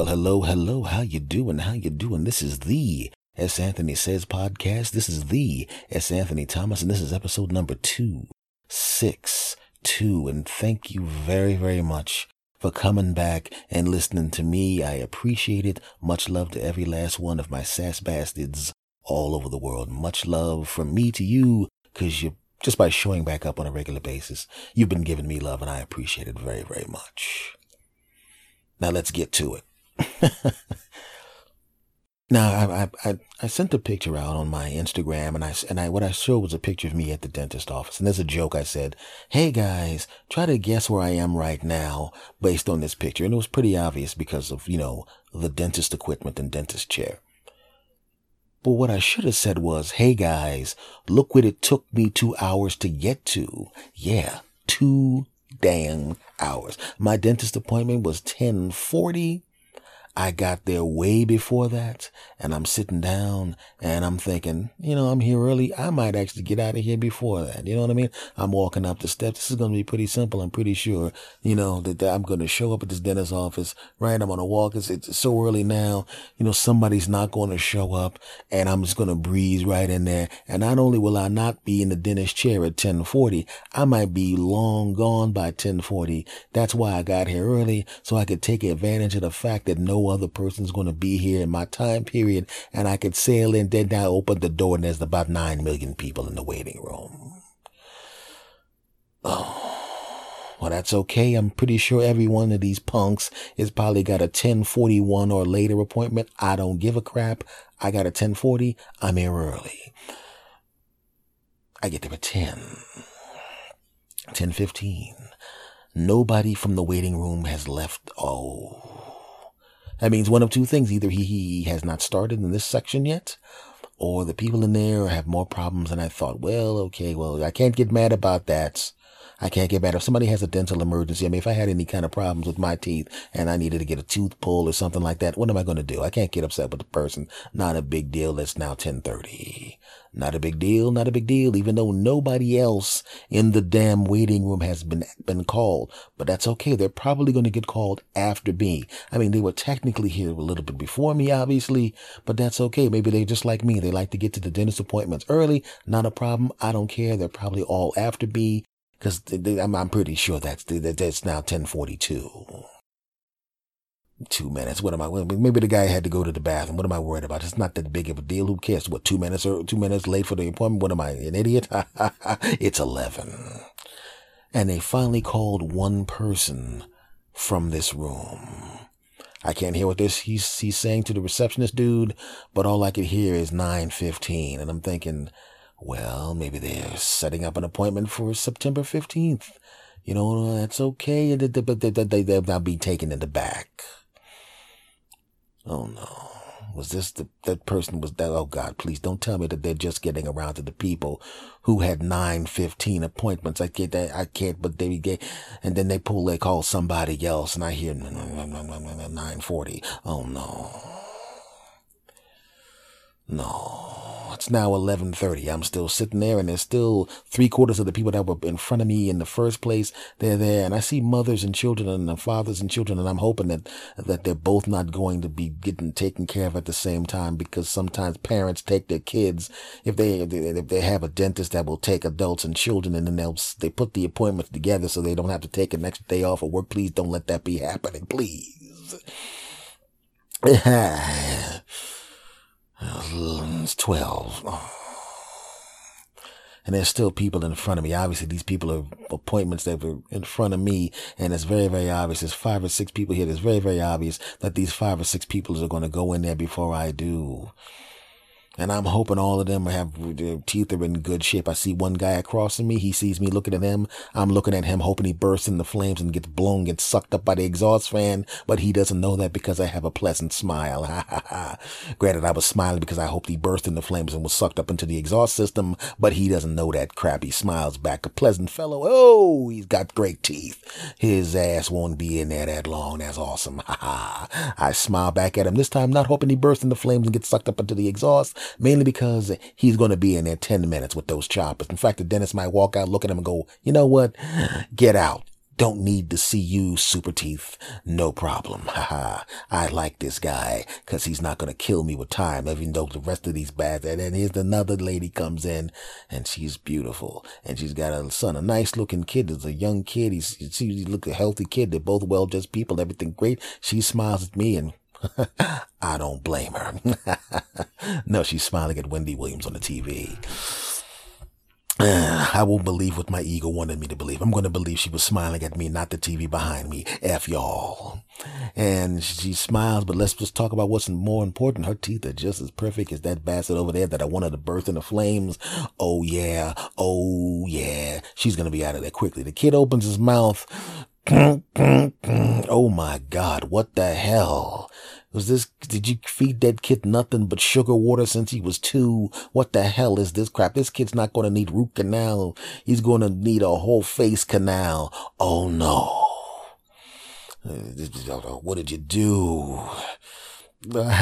Well, hello, hello, how you doing? How you doing? This is the S. Anthony Says podcast. This is the S. Anthony Thomas, and this is episode number 262. And thank you very, very much for coming back and listening to me. I appreciate it. Much love to every last one of my sass bastards all over the world. Much love from me to you, because you just by showing back up on a regular basis, you've been giving me love, and I appreciate it very, very much. Now let's get to it. Now, I sent a picture out on my Instagram, and I what I showed was a picture of me at the dentist office. And there's a joke. I said, "Hey guys, try to guess where I am right now based on this picture." And it was pretty obvious because of, you know, the dentist equipment and dentist chair. But what I should have said was, "Hey guys, look what it took me 2 hours to get to." Yeah, 2 damn hours. My dentist appointment was 10:40. I got there way before that, and I'm sitting down and I'm thinking, you know, I'm here early. I might actually get out of here before that. You know what I mean? I'm walking up the steps. This is going to be pretty simple. I'm pretty sure, you know, that I'm going to show up at this dentist's office, right? I'm going to walk. It's so early now, you know, somebody's not going to show up, and I'm just going to breeze right in there. And not only will I not be in the dentist chair at 10:40, I might be long gone by 10:40. That's why I got here early, so I could take advantage of the fact that no other person's going to be here in my time period, and I could sail in. Then I open the door and there's about 9 million people in the waiting room. Oh, well, that's okay. I'm pretty sure every one of these punks is probably got a 10:41 or later appointment. I don't give a crap. I got a 10:40. I'm here early. I get there at 10:15. Nobody from the waiting room has left. Oh, that means one of two things. Either he has not started in this section yet, or the people in there have more problems than I thought. Well, okay, well, I can't get mad about that. I can't get mad. If somebody has a dental emergency, I mean, if I had any kind of problems with my teeth and I needed to get a tooth pulled or something like that, what am I going to do? I can't get upset with the person. Not a big deal. It's now 10:30. Not a big deal. Not a big deal. Even though nobody else in the damn waiting room has been called, but that's okay. They're probably going to get called after me. I mean, they were technically here a little bit before me, obviously, but that's okay. Maybe they're just like me. They like to get to the dentist appointments early. Not a problem. I don't care. They're probably all after me. Because I'm pretty sure that's now 10:42. 2 minutes. What am I? Maybe the guy had to go to the bathroom. What am I worried about? It's not that big of a deal. Who cares? What, 2 minutes or 2 minutes late for the appointment? What am I, an idiot? It's 11. And they finally called one person from this room. I can't hear what this he's saying to the receptionist dude, but all I could hear is 9:15, and I'm thinking, well, maybe they're setting up an appointment for September 15th. You know, that's okay. But they'll not be taken in the back. Oh, no. Was this that person was that? Oh, God, please don't tell me that they're just getting around to the people who had 9:15 appointments. I can't, but they get, and then they call somebody else, and I hear 9:40. Oh, no. No, it's now 11:30. I'm still sitting there, and there's still 3/4 of the people that were in front of me in the first place. They're there, and I see mothers and children and fathers and children, and I'm hoping that they're both not going to be getting taken care of at the same time, because sometimes parents take their kids if they have a dentist that will take adults and children, and then they put the appointments together so they don't have to take an extra day off of work. Please don't let that be happening, please. It's 12. Oh. And there's still people in front of me. Obviously, these people are appointments that were in front of me. And it's very, very obvious. There's 5 or 6 people here. It's very, very obvious that these 5 or 6 people are going to go in there before I do. And I'm hoping all of them have their teeth are in good shape. I see one guy across from me. He sees me looking at him. I'm looking at him, hoping he bursts in the flames and gets blown, gets sucked up by the exhaust fan. But he doesn't know that because I have a pleasant smile. Ha ha ha. Granted, I was smiling because I hoped he burst in the flames and was sucked up into the exhaust system. But he doesn't know that crap. He smiles back. A pleasant fellow. Oh, he's got great teeth. His ass won't be in there that long. That's awesome. Ha ha. I smile back at him. This time, not hoping he bursts in the flames and gets sucked up into the exhaust. Mainly because he's going to be in there 10 minutes with those choppers. In fact, the dentist might walk out, look at him, and go, "You know what? Get out." Don't need to see you, Super Teeth. No problem. Haha. I like this guy because he's not going to kill me with time, even though the rest of these bads. And then here's another lady comes in, and she's beautiful, and she's got a son, a nice looking kid. It's a young kid. He looks a healthy kid. They're both well-dressed people. Everything great. She smiles at me, and I don't blame her. No, she's smiling at Wendy Williams on the TV. I won't believe what my ego wanted me to believe. I'm going to believe she was smiling at me, not the TV behind me. F y'all. And she smiles, but let's just talk about what's more important. Her teeth are just as perfect as that bastard over there that I wanted to burst into flames. Oh, yeah. Oh, yeah. She's going to be out of there quickly. The kid opens his mouth. Oh, my God. What the hell? Was this, did you feed that kid nothing but sugar water since he was 2? What the hell is this crap? This kid's not going to need root canal. He's going to need a whole face canal. Oh no. What did you do? And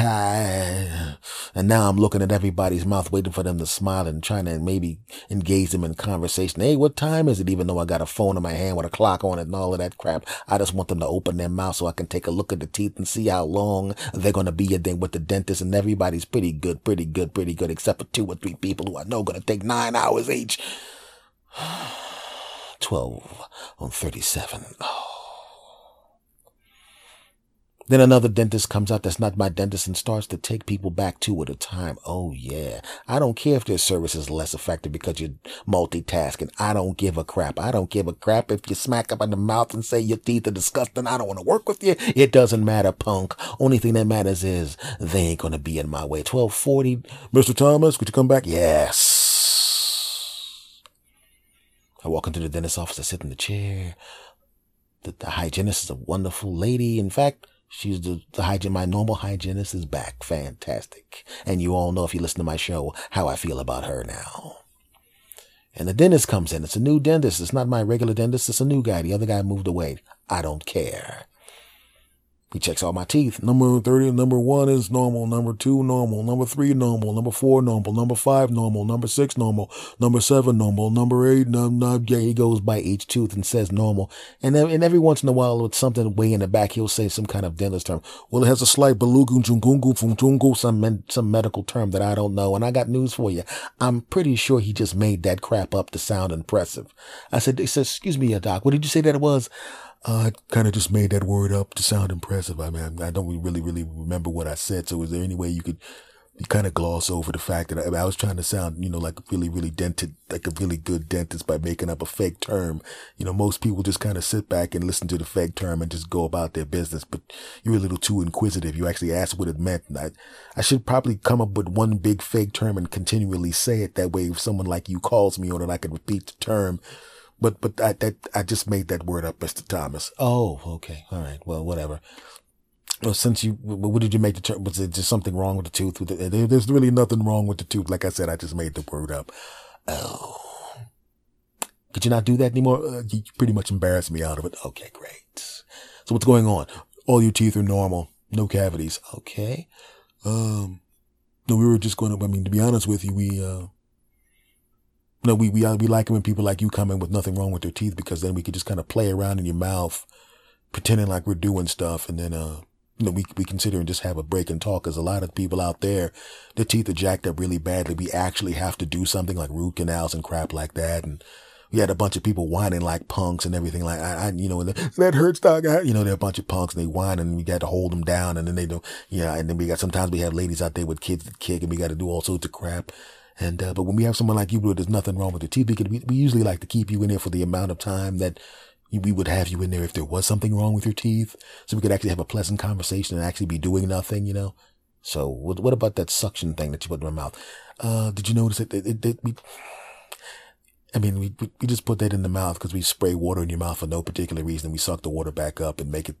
now I'm looking at everybody's mouth, waiting for them to smile and trying to maybe engage them in conversation. Hey, what time is it? Even though I got a phone in my hand with a clock on it and all of that crap, I just want them to open their mouth so I can take a look at the teeth and see how long they're going to be with the dentist. And everybody's pretty good, except for 2 or 3 people who I know going to take 9 hours each. 12:37. Oh. Then another dentist comes out that's not my dentist and starts to take people back 2 at a time. Oh, yeah. I don't care if their service is less effective because you're multitasking. I don't give a crap. I don't give a crap if you smack up in the mouth and say your teeth are disgusting. I don't want to work with you. It doesn't matter, punk. Only thing that matters is they ain't going to be in my way. 12:40. Mr. Thomas, could you come back? Yes. I walk into the dentist's office. I sit in the chair. The hygienist is a wonderful lady. In fact, she's the hygienist. My normal hygienist is back. Fantastic. And you all know, if you listen to my show, how I feel about her now. And the dentist comes in. It's a new dentist. It's not my regular dentist. It's a new guy. The other guy moved away. I don't care. He checks all my teeth. Number 30, number 1 is normal. Number 2, normal. Number 3, normal. Number 4, normal. Number 5, normal. Number 6, normal. Number 7, normal. Number 8, yeah, he goes by each tooth and says normal. And every once in a while, with something way in the back, he'll say some kind of dentist term. Well, it has a slight belugu, some medical term that I don't know. And I got news for you. I'm pretty sure he just made that crap up to sound impressive. I said, excuse me, doc, what did you say that it was? I kind of just made that word up to sound impressive. I mean, I don't really remember what I said. So is there any way you could kind of gloss over the fact that I was trying to sound, like a really dented, like a really good dentist by making up a fake term. Most people just kind of sit back and listen to the fake term and just go about their business. But you're a little too inquisitive. You actually asked what it meant. And I should probably come up with one big fake term and continually say it. That way, if someone like you calls me on it, I can repeat the term. But I just made that word up, Mr. Thomas. Oh, okay. All right. Well, whatever. Well, since you, what did you make the term? Was it just something wrong with the tooth? There's really nothing wrong with the tooth. Like I said, I just made the word up. Oh. Could you not do that anymore? You pretty much embarrassed me out of it. Okay, great. So what's going on? All your teeth are normal. No cavities. Okay. No, we were just going to, to be honest with you, we like it when people like you come in with nothing wrong with their teeth, because then we could just kind of play around in your mouth, pretending like we're doing stuff. And then, we consider and just have a break and talk. Cause a lot of people out there, their teeth are jacked up really badly. We actually have to do something like root canals and crap like that. And we had a bunch of people whining like punks and everything like and that hurts, dog. They're a bunch of punks and they whine and we got to hold them down. And then they do, and then sometimes we have ladies out there with kids that kick and we got to do all sorts of crap. And, but when we have someone like you, there's nothing wrong with your teeth. We usually like to keep you in there for the amount of time that we would have you in there if there was something wrong with your teeth. So we could actually have a pleasant conversation and actually be doing nothing, So what about that suction thing that you put in my mouth? Did you notice that we just put that in the mouth because we spray water in your mouth for no particular reason. We suck the water back up and make it,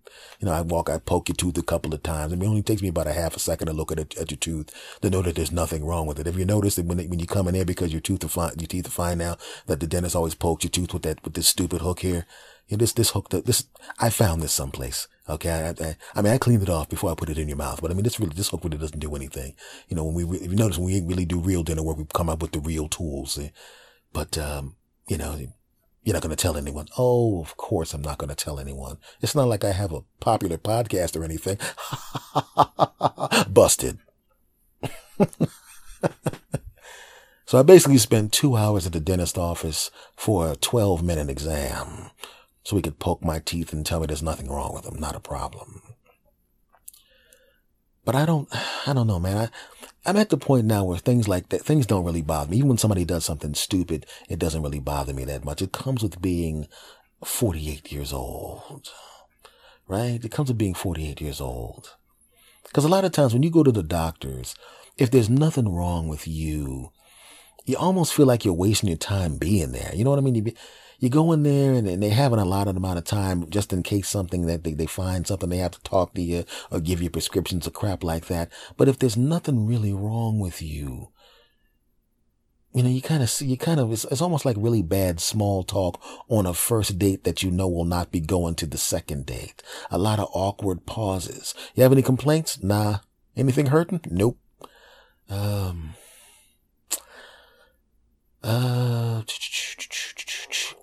I poke your tooth a couple of times. It only takes me about a half a second to look at your tooth to know that there's nothing wrong with it. If you notice that when you come in there, because your teeth are fine now, that the dentist always pokes your tooth with this stupid hook here. This hook, I found this someplace. Okay. I cleaned it off before I put it in your mouth, but this hook really doesn't do anything. If you notice, when we really do real dental work, we come up with the real tools. But, You're not going to tell anyone. Oh, of course I'm not going to tell anyone. It's not like I have a popular podcast or anything. Busted. So I basically spent 2 hours at the dentist office for a 12-minute exam so he could poke my teeth and tell me there's nothing wrong with them. Not a problem. But I don't know, man. I'm at the point now where things like that, things don't really bother me. Even when somebody does something stupid, it doesn't really bother me that much. It comes with being 48 years old, right? It comes with being 48 years old. Because a lot of times when you go to the doctors, if there's nothing wrong with you, you almost feel like you're wasting your time being there. You know what I mean? You go in there and they haven't allotted amount of time just in case something that they find something they have to talk to you or give you prescriptions or crap like that. But if there's nothing really wrong with you, you know, you kind of, it's almost like really bad small talk on a first date that you know will not be going to the second date. A lot of awkward pauses. You have any complaints? Nah. Anything hurting? Nope.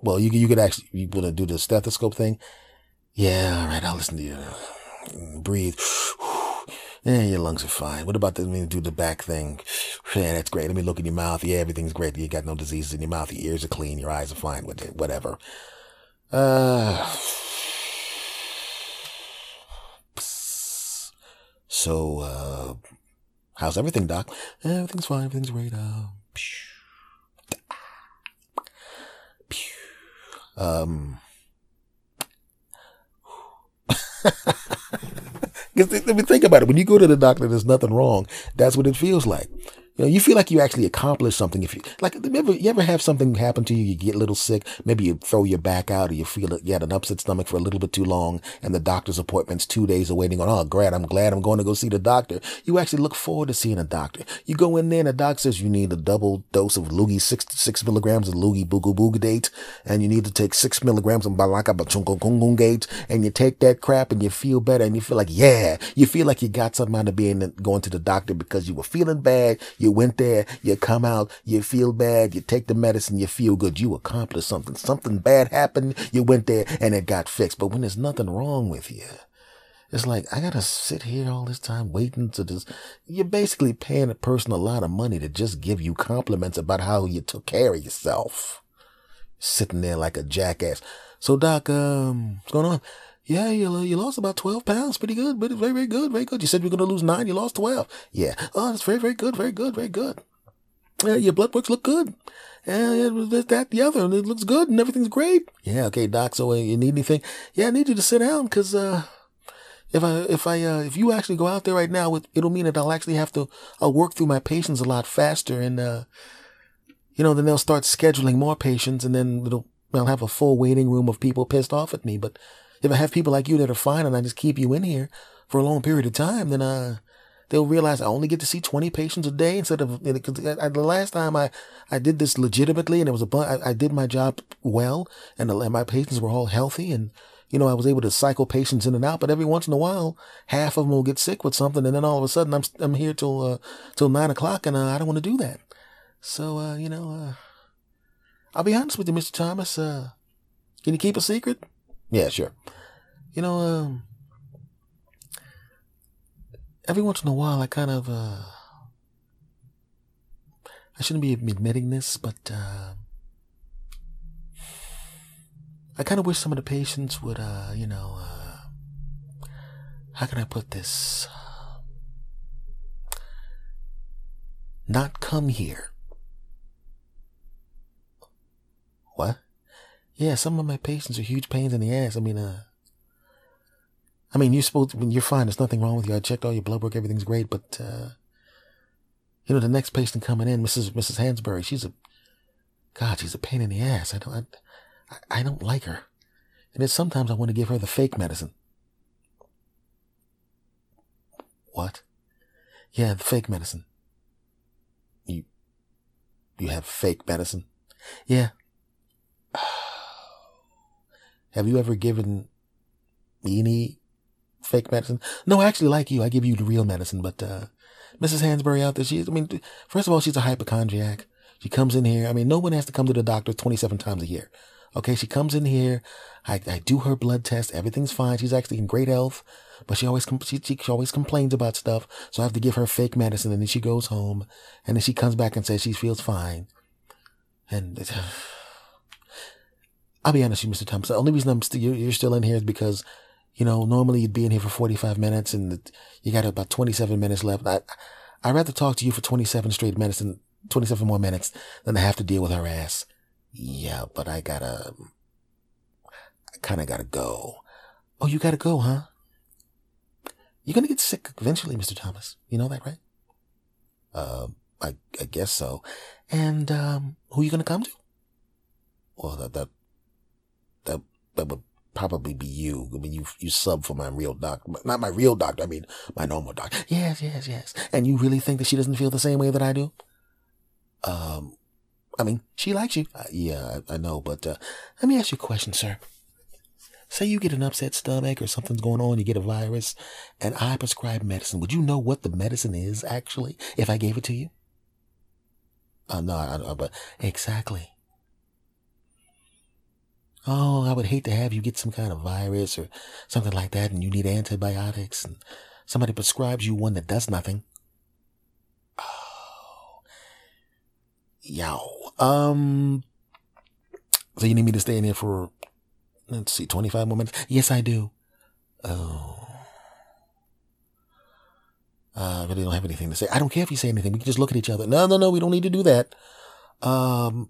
Well, you could actually, you want to do the stethoscope thing? Yeah, all right, I'll listen to you. Breathe. Yeah, your lungs are fine. What about let me do the back thing? Yeah, that's great. Let me look in your mouth. Yeah, everything's great. You got no diseases in your mouth. Your ears are clean. Your eyes are fine with it. Whatever. So, how's everything, Doc? Everything's fine. Everything's great. Let me think about it. When you go to the doctor, there's nothing wrong. That's what it feels like. You know, you feel like you actually accomplished something. If you like, you ever have something happen to you? You get a little sick. Maybe you throw your back out, or you feel like you had an upset stomach for a little bit too long, and the doctor's appointment's 2 days away. And going, oh, great! I'm glad I'm going to go see the doctor. You actually look forward to seeing a doctor. You go in there, and the doctor says you need a double dose of loogie, 6 milligrams of loogie boogie boogie, and you need to take 6 milligrams of balaka bachungo gungungate, and you take that crap, and you feel better, and you feel like yeah, you feel like you got something out of going to the doctor because you were feeling bad. You went there, you come out, you feel bad, you take the medicine, you feel good, you accomplished something. Something bad happened, you went there, and it got fixed. But when there's nothing wrong with you, it's like, I gotta sit here all this time waiting to just... You're basically paying a person a lot of money to just give you compliments about how you took care of yourself. Sitting there like a jackass. So, Doc, what's going on? Yeah, you lost about 12 pounds. Pretty good. But very, very good. Very good. You said you were going to lose 9. You lost 12. Yeah. Oh, that's very, very good. Very good. Very good. Yeah, your blood works look good. Yeah, that, the other. And it looks good and everything's great. Yeah. Okay, Doc. So you need anything? Yeah, I need you to sit down because, if you actually go out there right now, it'll mean that I'll actually I'll work through my patients a lot faster. And, you know, then they'll start scheduling more patients and then I'll have a full waiting room of people pissed off at me. But, if I have people like you that are fine and I just keep you in here for a long period of time, then they'll realize I only get to see 20 patients a day instead of... the last time I did this legitimately and it was I did my job well and my patients were all healthy and, you know, I was able to cycle patients in and out. But every once in a while, half of them will get sick with something and then all of a sudden I'm here till 9 o'clock and I don't want to do that. So, you know, I'll be honest with you, Mr. Thomas. Can you keep a secret? Yeah, sure. You know, every once in a while, I kind of, I shouldn't be admitting this, but, I kind of wish some of the patients would, you know, how can I put this? Not come here. What? Yeah, some of my patients are huge pains in the ass. I mean, you're supposed to, you're fine. There's nothing wrong with you. I checked all your blood work. Everything's great. But, you know, the next patient coming in, Mrs. Hansberry, she's a pain in the ass. I don't like her. And then sometimes I want to give her the fake medicine. What? Yeah, the fake medicine. You have fake medicine? Yeah. Have you ever given me any fake medicine? No, actually, like you, I give you the real medicine. But Mrs. Hansberry out there, first of all, she's a hypochondriac. She comes in here. I mean, no one has to come to the doctor 27 times a year. Okay, she comes in here. I do her blood test. Everything's fine. She's actually in great health, but she always complains about stuff. So I have to give her fake medicine, and then she goes home, and then she comes back and says she feels fine. And it's, I'll be honest with you, Mr. Thomas. The only reason you're still in here is because, you know, normally you'd be in here for 45 minutes, and you got about 27 minutes left. I'd rather talk to you for 27 more minutes than I have to deal with her ass. Yeah, but I kind of gotta go. Oh, you gotta go, huh? You're gonna get sick eventually, Mr. Thomas. You know that, right? I guess so. And, who are you gonna come to? Well, that would probably be you. I mean, you sub for my real doctor. Not my real doctor, I mean, my normal doctor. Yes. And you really think that she doesn't feel the same way that I do? I mean, she likes you. Yeah, I know, but let me ask you a question, sir. Say you get an upset stomach or something's going on, you get a virus, and I prescribe medicine. Would you know what the medicine is, actually, if I gave it to you? No, but exactly. Oh, I would hate to have you get some kind of virus or something like that, and you need antibiotics, and somebody prescribes you one that does nothing. Yow. So you need me to stay in here for, 25 more minutes? Yes, I do. Oh. I really don't have anything to say. I don't care if you say anything. We can just look at each other. No, we don't need to do that. You want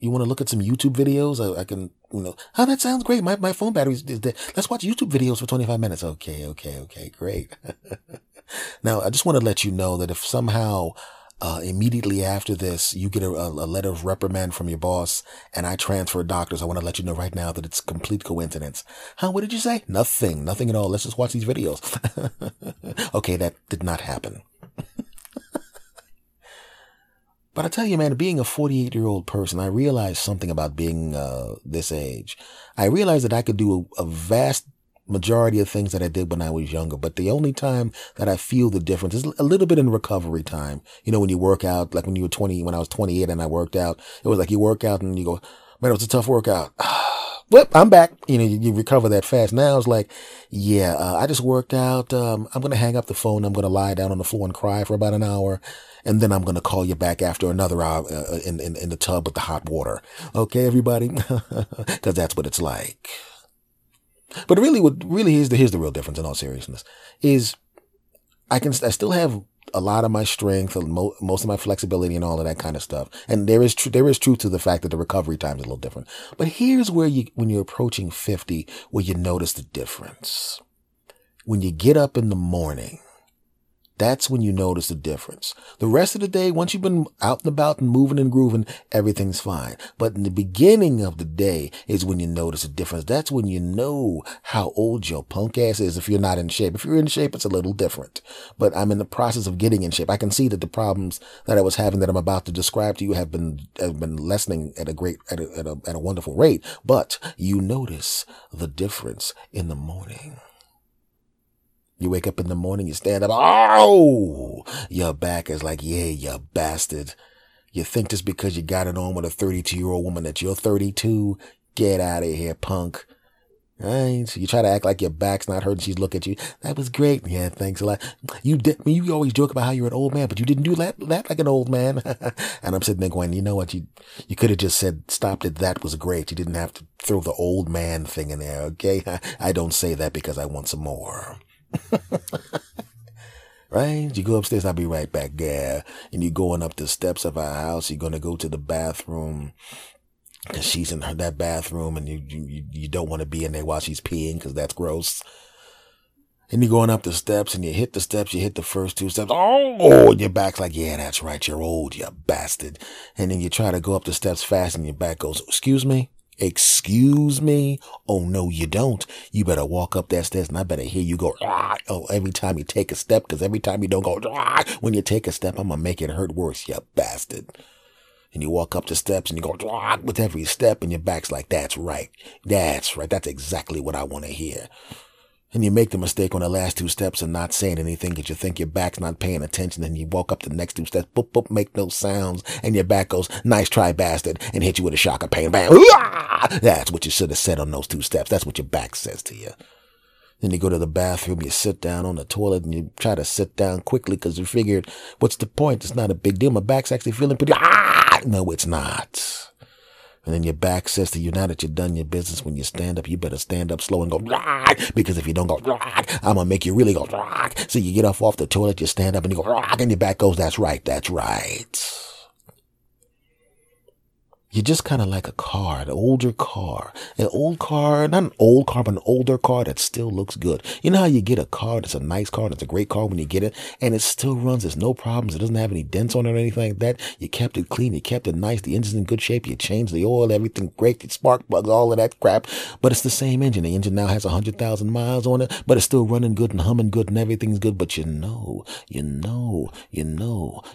to look at some YouTube videos? I can, oh, that sounds great. My phone battery's dead. Let's watch YouTube videos for 25 minutes. Okay, great. Now, I just want to let you know that if somehow, immediately after this, you get a letter of reprimand from your boss and I transfer doctors, I want to let you know right now that it's complete coincidence. Huh? What did you say? Nothing at all. Let's just watch these videos. Okay, that did not happen. But I tell you, man, being a 48-year-old person, I realized something about being this age. I realized that I could do a vast majority of things that I did when I was younger, but the only time that I feel the difference is a little bit in recovery time. You know, when you work out, like when I was 28 and I worked out, it was like you work out and you go, man, it was a tough workout. Well, I'm back. You know, you recover that fast. Now it's like, yeah, I just worked out. I'm going to hang up the phone. I'm going to lie down on the floor and cry for about an hour. And then I'm going to call you back after another hour in the tub with the hot water. Okay, everybody? Because that's what it's like. But really, here's the real difference in all seriousness is I still have a lot of my strength, most of my flexibility and all of that kind of stuff. And there is truth to the fact that the recovery time is a little different. But here's where when you're approaching 50, where you notice the difference. When you get up in the morning, that's when you notice the difference. The rest of the day, once you've been out and about and moving and grooving, everything's fine. But in the beginning of the day is when you notice the difference. That's when you know how old your punk ass is if you're not in shape. If you're in shape, it's a little different. But I'm in the process of getting in shape. I can see that the problems that I was having that I'm about to describe to you have been lessening at a wonderful rate. But you notice the difference in the morning. You wake up in the morning, you stand up, oh, your back is like, yeah, you bastard. You think just because you got it on with a 32-year-old woman that you're 32, get out of here, punk. All right? So you try to act like your back's not hurting. She's looking at you. That was great. Yeah, thanks a lot. You always joke about how you're an old man, but you didn't do that like an old man. And I'm sitting there going, you know what? You could have just said, stopped it. That was great. You didn't have to throw the old man thing in there, okay? I don't say that because I want some more. Right? You go upstairs, I'll be right back. Yeah. And you're going up the steps of our house. You're going to go to the bathroom because she's in that bathroom and you don't want to be in there while she's peeing because that's gross. And you're going up the steps and you hit the steps. You hit the first two steps. Oh, and your back's like, yeah, that's right. You're old, you bastard. And then you try to go up the steps fast and your back goes, excuse me. Excuse me? Oh, no, you don't. You better walk up that stairs and I better hear you go, ah, oh, every time you take a step, because every time you don't go, ah, when you take a step, I'm going to make it hurt worse, you bastard. And you walk up the steps and you go, ah, with every step and your back's like, that's right. That's right. That's exactly what I want to hear. and you make the mistake on the last two steps of not saying anything because you think your back's not paying attention, and you walk up the next two steps, boop, boop, make no sounds, and your back goes, nice try, bastard, and hit you with a shock of pain, bam, that's what you should have said on those two steps. That's what your back says to you. Then you go to the bathroom, you sit down on the toilet, and you try to sit down quickly because you figured, what's the point? It's not a big deal. My back's actually feeling pretty, no, it's not. And then your back says to you, now that you've done your business, when you stand up, you better stand up slow and go, because if you don't go, I'm going to make you really go, so you get off the toilet, you stand up and you go, and your back goes, that's right, that's right. You're just kind of like a car, an older car, not an old car, but an older car that still looks good. You know how you get a car that's a nice car, that's a great car when you get it, and it still runs, there's no problems, it doesn't have any dents on it or anything like that. You kept it clean, you kept it nice, the engine's in good shape, you changed the oil, everything great, the spark plugs, all of that crap, but it's the same engine. The engine now has 100,000 miles on it, but it's still running good and humming good and everything's good, but you know,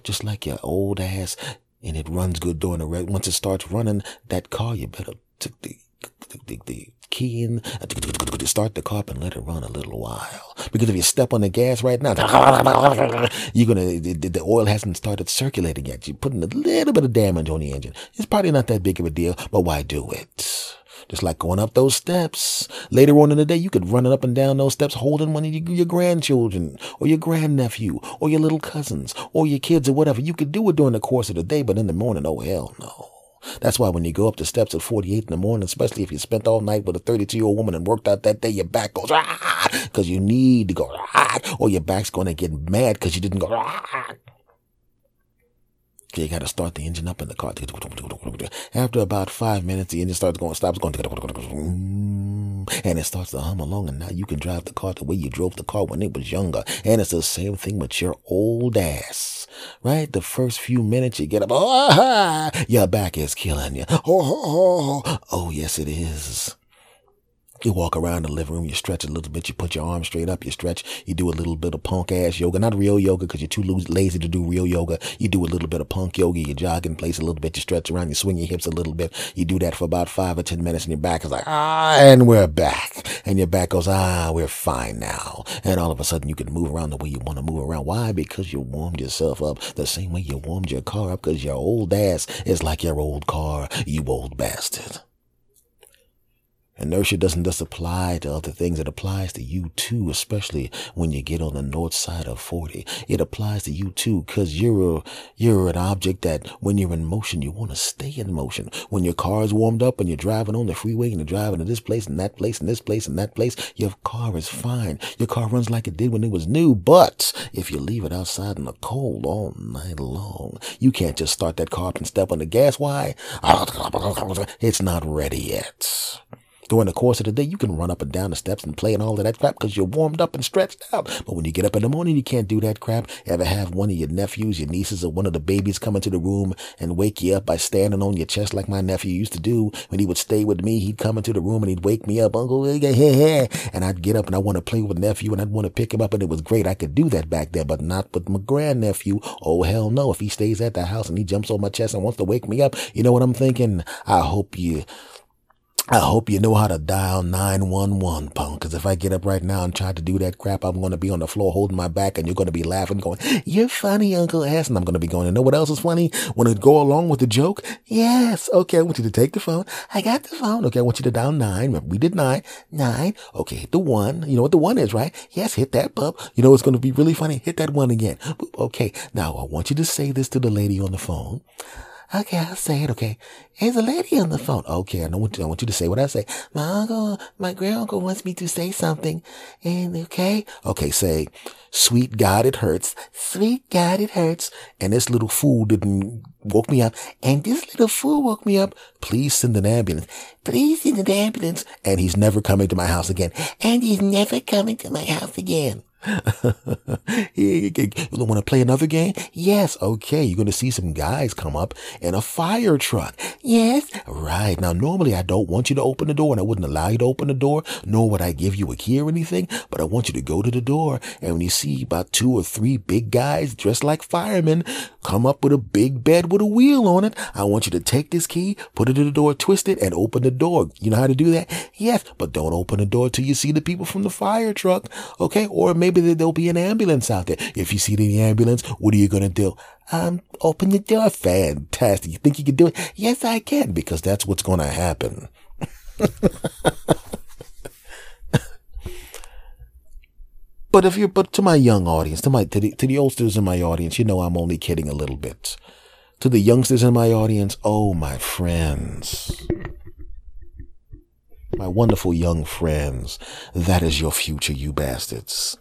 just like your old ass. And it runs good during the red. Once it starts running, that car, you better take the key in, start the car up and let it run a little while. Because if you step on the gas right now, the oil hasn't started circulating yet. You're putting a little bit of damage on the engine. It's probably not that big of a deal, but why do it? Just like going up those steps. Later on in the day, you could run it up and down those steps holding one of your grandchildren or your grandnephew or your little cousins or your kids or whatever. You could do it during the course of the day, but in the morning, oh, hell no. That's why when you go up the steps at 48 in the morning, especially if you spent all night with a 32-year-old woman and worked out that day, your back goes, because you need to go, or your back's going to get mad because you didn't go, You got to start the engine up in the car. After about 5 minutes, the engine stops going, and it starts to hum along. And now you can drive the car the way you drove the car when it was younger. And it's the same thing with your old ass, right? The first few minutes you get up, your back is killing you. Oh, yes, it is. You walk around the living room, you stretch a little bit, you put your arms straight up, you stretch, you do a little bit of punk ass yoga, not real yoga because you're too lazy to do real yoga. You do a little bit of punk yoga, you jog in place a little bit, you stretch around, you swing your hips a little bit, you do that for about 5 or 10 minutes and your back is like, and we're back. And your back goes, we're fine now. And all of a sudden you can move around the way you want to move around. Why? Because you warmed yourself up the same way you warmed your car up because your old ass is like your old car, you old bastard. Inertia doesn't just apply to other things. It applies to you too, especially when you get on the north side of 40. It applies to you too because you're an object that when you're in motion, you want to stay in motion. When your car's warmed up and you're driving on the freeway and you're driving to this place and that place and this place and that place, your car is fine. Your car runs like it did when it was new. But if you leave it outside in the cold all night long, you can't just start that car up and step on the gas. Why? It's not ready yet. During the course of the day, you can run up and down the steps and play and all of that crap because you're warmed up and stretched out. But when you get up in the morning, you can't do that crap. Ever have one of your nephews, your nieces, or one of the babies come into the room and wake you up by standing on your chest like my nephew used to do when he would stay with me? He'd come into the room and he'd wake me up, Uncle, and I'd get up and I want to play with nephew and I'd want to pick him up, and it was great. I could do that back there, but not with my grandnephew. Oh, hell no. If he stays at the house and he jumps on my chest and wants to wake me up, you know what I'm thinking? I hope you know how to dial 911, punk, because if I get up right now and try to do that crap, I'm going to be on the floor holding my back, and you're going to be laughing, going, you're funny, Uncle S. And I'm going to be going, you know what else is funny? When it go along with the joke? Yes. Okay, I want you to take the phone. I got the phone. Okay, I want you to dial 9. Remember, we did 9. Okay, hit the 1. You know what the 1 is, right? Yes, hit that, bub. You know it's going to be really funny. Hit that 1 again. Okay, now I want you to say this to the lady on the phone. Okay, I'll say it, okay. There's a lady on the phone. Okay, I want you to say what I say. My granduncle wants me to say something. And okay. Okay, say, sweet God, it hurts. Sweet God, it hurts. And this little fool didn't woke me up. And this little fool woke me up. Please send an ambulance. Please send an ambulance. And he's never coming to my house again. You want to play another game? Yes. Okay. You're going to see some guys come up in a fire truck. Yes. Right. Now, normally I don't want you to open the door, and I wouldn't allow you to open the door, nor would I give you a key or anything, but I want you to go to the door. And when you see about 2 or 3 big guys dressed like firemen come up with a big bed with a wheel on it, I want you to take this key, put it in the door, twist it, and open the door. You know how to do that? Yes. But don't open the door till you see the people from the fire truck. Okay. Or maybe there'll be an ambulance out there. If you see the ambulance, what are you going to do? Open the door. Fantastic. You think you can do it? Yes, I can, because that's what's going to happen. But to my young audience, to the oldsters in my audience, you know, I'm only kidding a little bit. To the youngsters in my audience, oh, my friends, my wonderful young friends, that is your future, you bastards.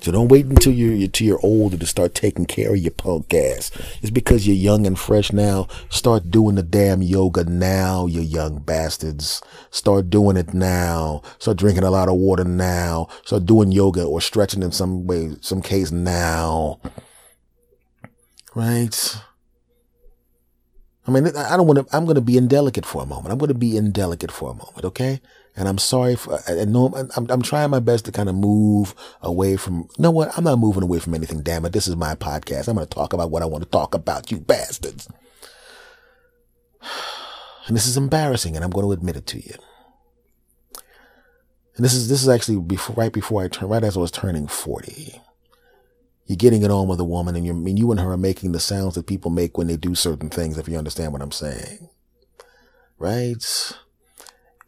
So don't wait until you're older to start taking care of your punk ass. It's because you're young and fresh now. Start doing the damn yoga now, you young bastards. Start doing it now. Start drinking a lot of water now. Start doing yoga or stretching in some way, some case now. Right? I mean, I'm going to be indelicate for a moment. Okay? And I'm sorry for, I know I'm trying my best to kind of move away from, you know what? I'm not moving away from anything. Damn it. This is my podcast. I'm going to talk about what I want to talk about, you bastards. And this is embarrassing, and I'm going to admit it to you. And this is actually right as I was turning 40. You're getting it on with a woman, and you and her are making the sounds that people make when they do certain things, if you understand what I'm saying. Right?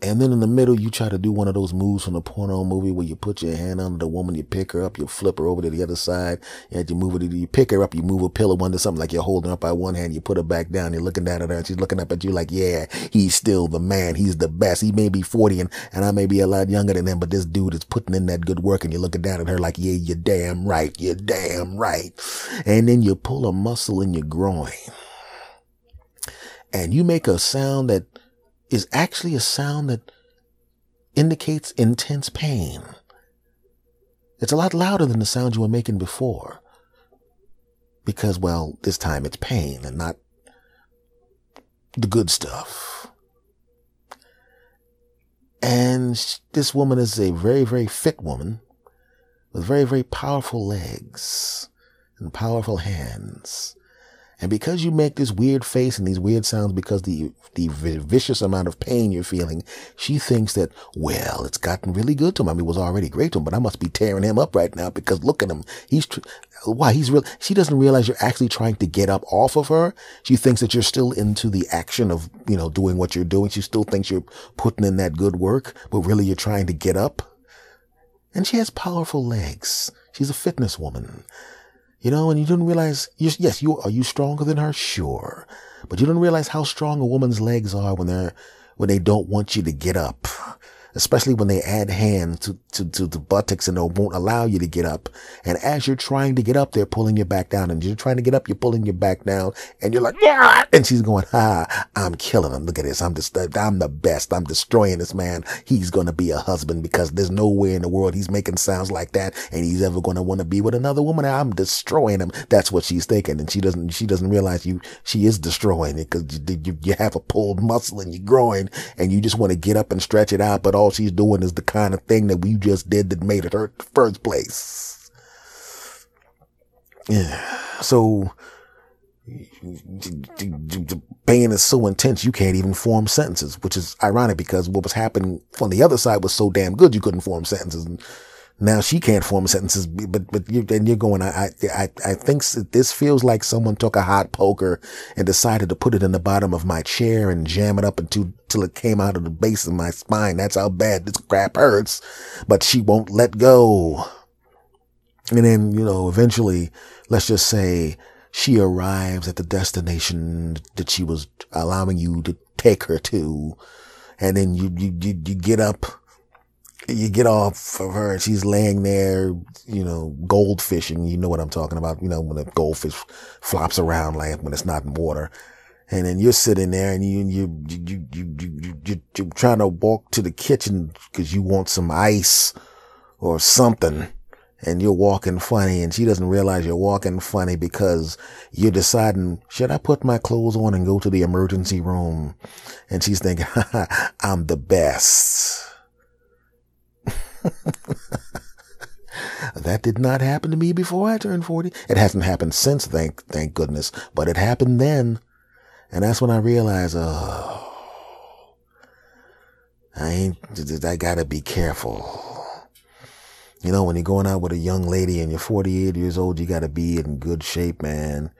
And then in the middle, you try to do one of those moves from the porno movie where you put your hand under the woman, you pick her up, you flip her over to the other side, and you pick her up, you move a pillow under something like you're holding her up by one hand, you put her back down, you're looking down at her, and she's looking up at you like, yeah, he's still the man, he's the best. He may be 40 and I may be a lot younger than him, but this dude is putting in that good work, and you're looking down at her like, yeah, you're damn right. And then you pull a muscle in your groin, and you make a sound that is actually a sound that indicates intense pain. It's a lot louder than the sound you were making before, because, well, this time it's pain and not the good stuff. And this woman is a very, very fit woman with very, very powerful legs and powerful hands. And because you make this weird face and these weird sounds because the vicious amount of pain you're feeling, she thinks that, well, it's gotten really good to him. I mean, it was already great to him, but I must be tearing him up right now because look at him. She doesn't realize you're actually trying to get up off of her. She thinks that you're still into the action of, you know, doing what you're doing. She still thinks you're putting in that good work, but really you're trying to get up. And she has powerful legs. She's a fitness woman. You know, and you didn't realize, you are stronger than her? Sure. But you didn't realize how strong a woman's legs are when they don't want you to get up, especially when they add hands to the buttocks and they won't allow you to get up. And as you're trying to get up, they're pulling you back down, and you're trying to get up, you're pulling you back down, and you're like, yeah! And she's going, I'm killing him. Look at this. I'm the best. I'm destroying this man. He's going to be a husband because there's nowhere in the world he's making sounds like that, and he's ever going to want to be with another woman. I'm destroying him. That's what she's thinking, and she doesn't realize she is destroying it because you have a pulled muscle in your groin, and you just want to get up and stretch it out, but all she's doing is the kind of thing that we just did that made it hurt in the first place. Yeah. So the pain is so intense you can't even form sentences, which is ironic because what was happening on the other side was so damn good you couldn't form sentences. And now she can't form sentences, but you're going, I think this feels like someone took a hot poker and decided to put it in the bottom of my chair and jam it up till it came out of the base of my spine. That's how bad this crap hurts, but she won't let go. And then, you know, eventually, let's just say she arrives at the destination that she was allowing you to take her to. And then you get up. You get off of her and she's laying there, you know, goldfishing. You know what I'm talking about. You know, when a goldfish flops around like when it's not in water. And then you're sitting there and you're trying to walk to the kitchen because you want some ice or something. and you're walking funny, and she doesn't realize you're walking funny because you're deciding, should I put my clothes on and go to the emergency room? And she's thinking, I'm the best. That did not happen to me before I turned 40. It hasn't happened since, thank goodness, but it happened then. And that's when I realized, oh, I gotta be careful. You know, when you're going out with a young lady and you're 48 years old, you gotta be in good shape, man.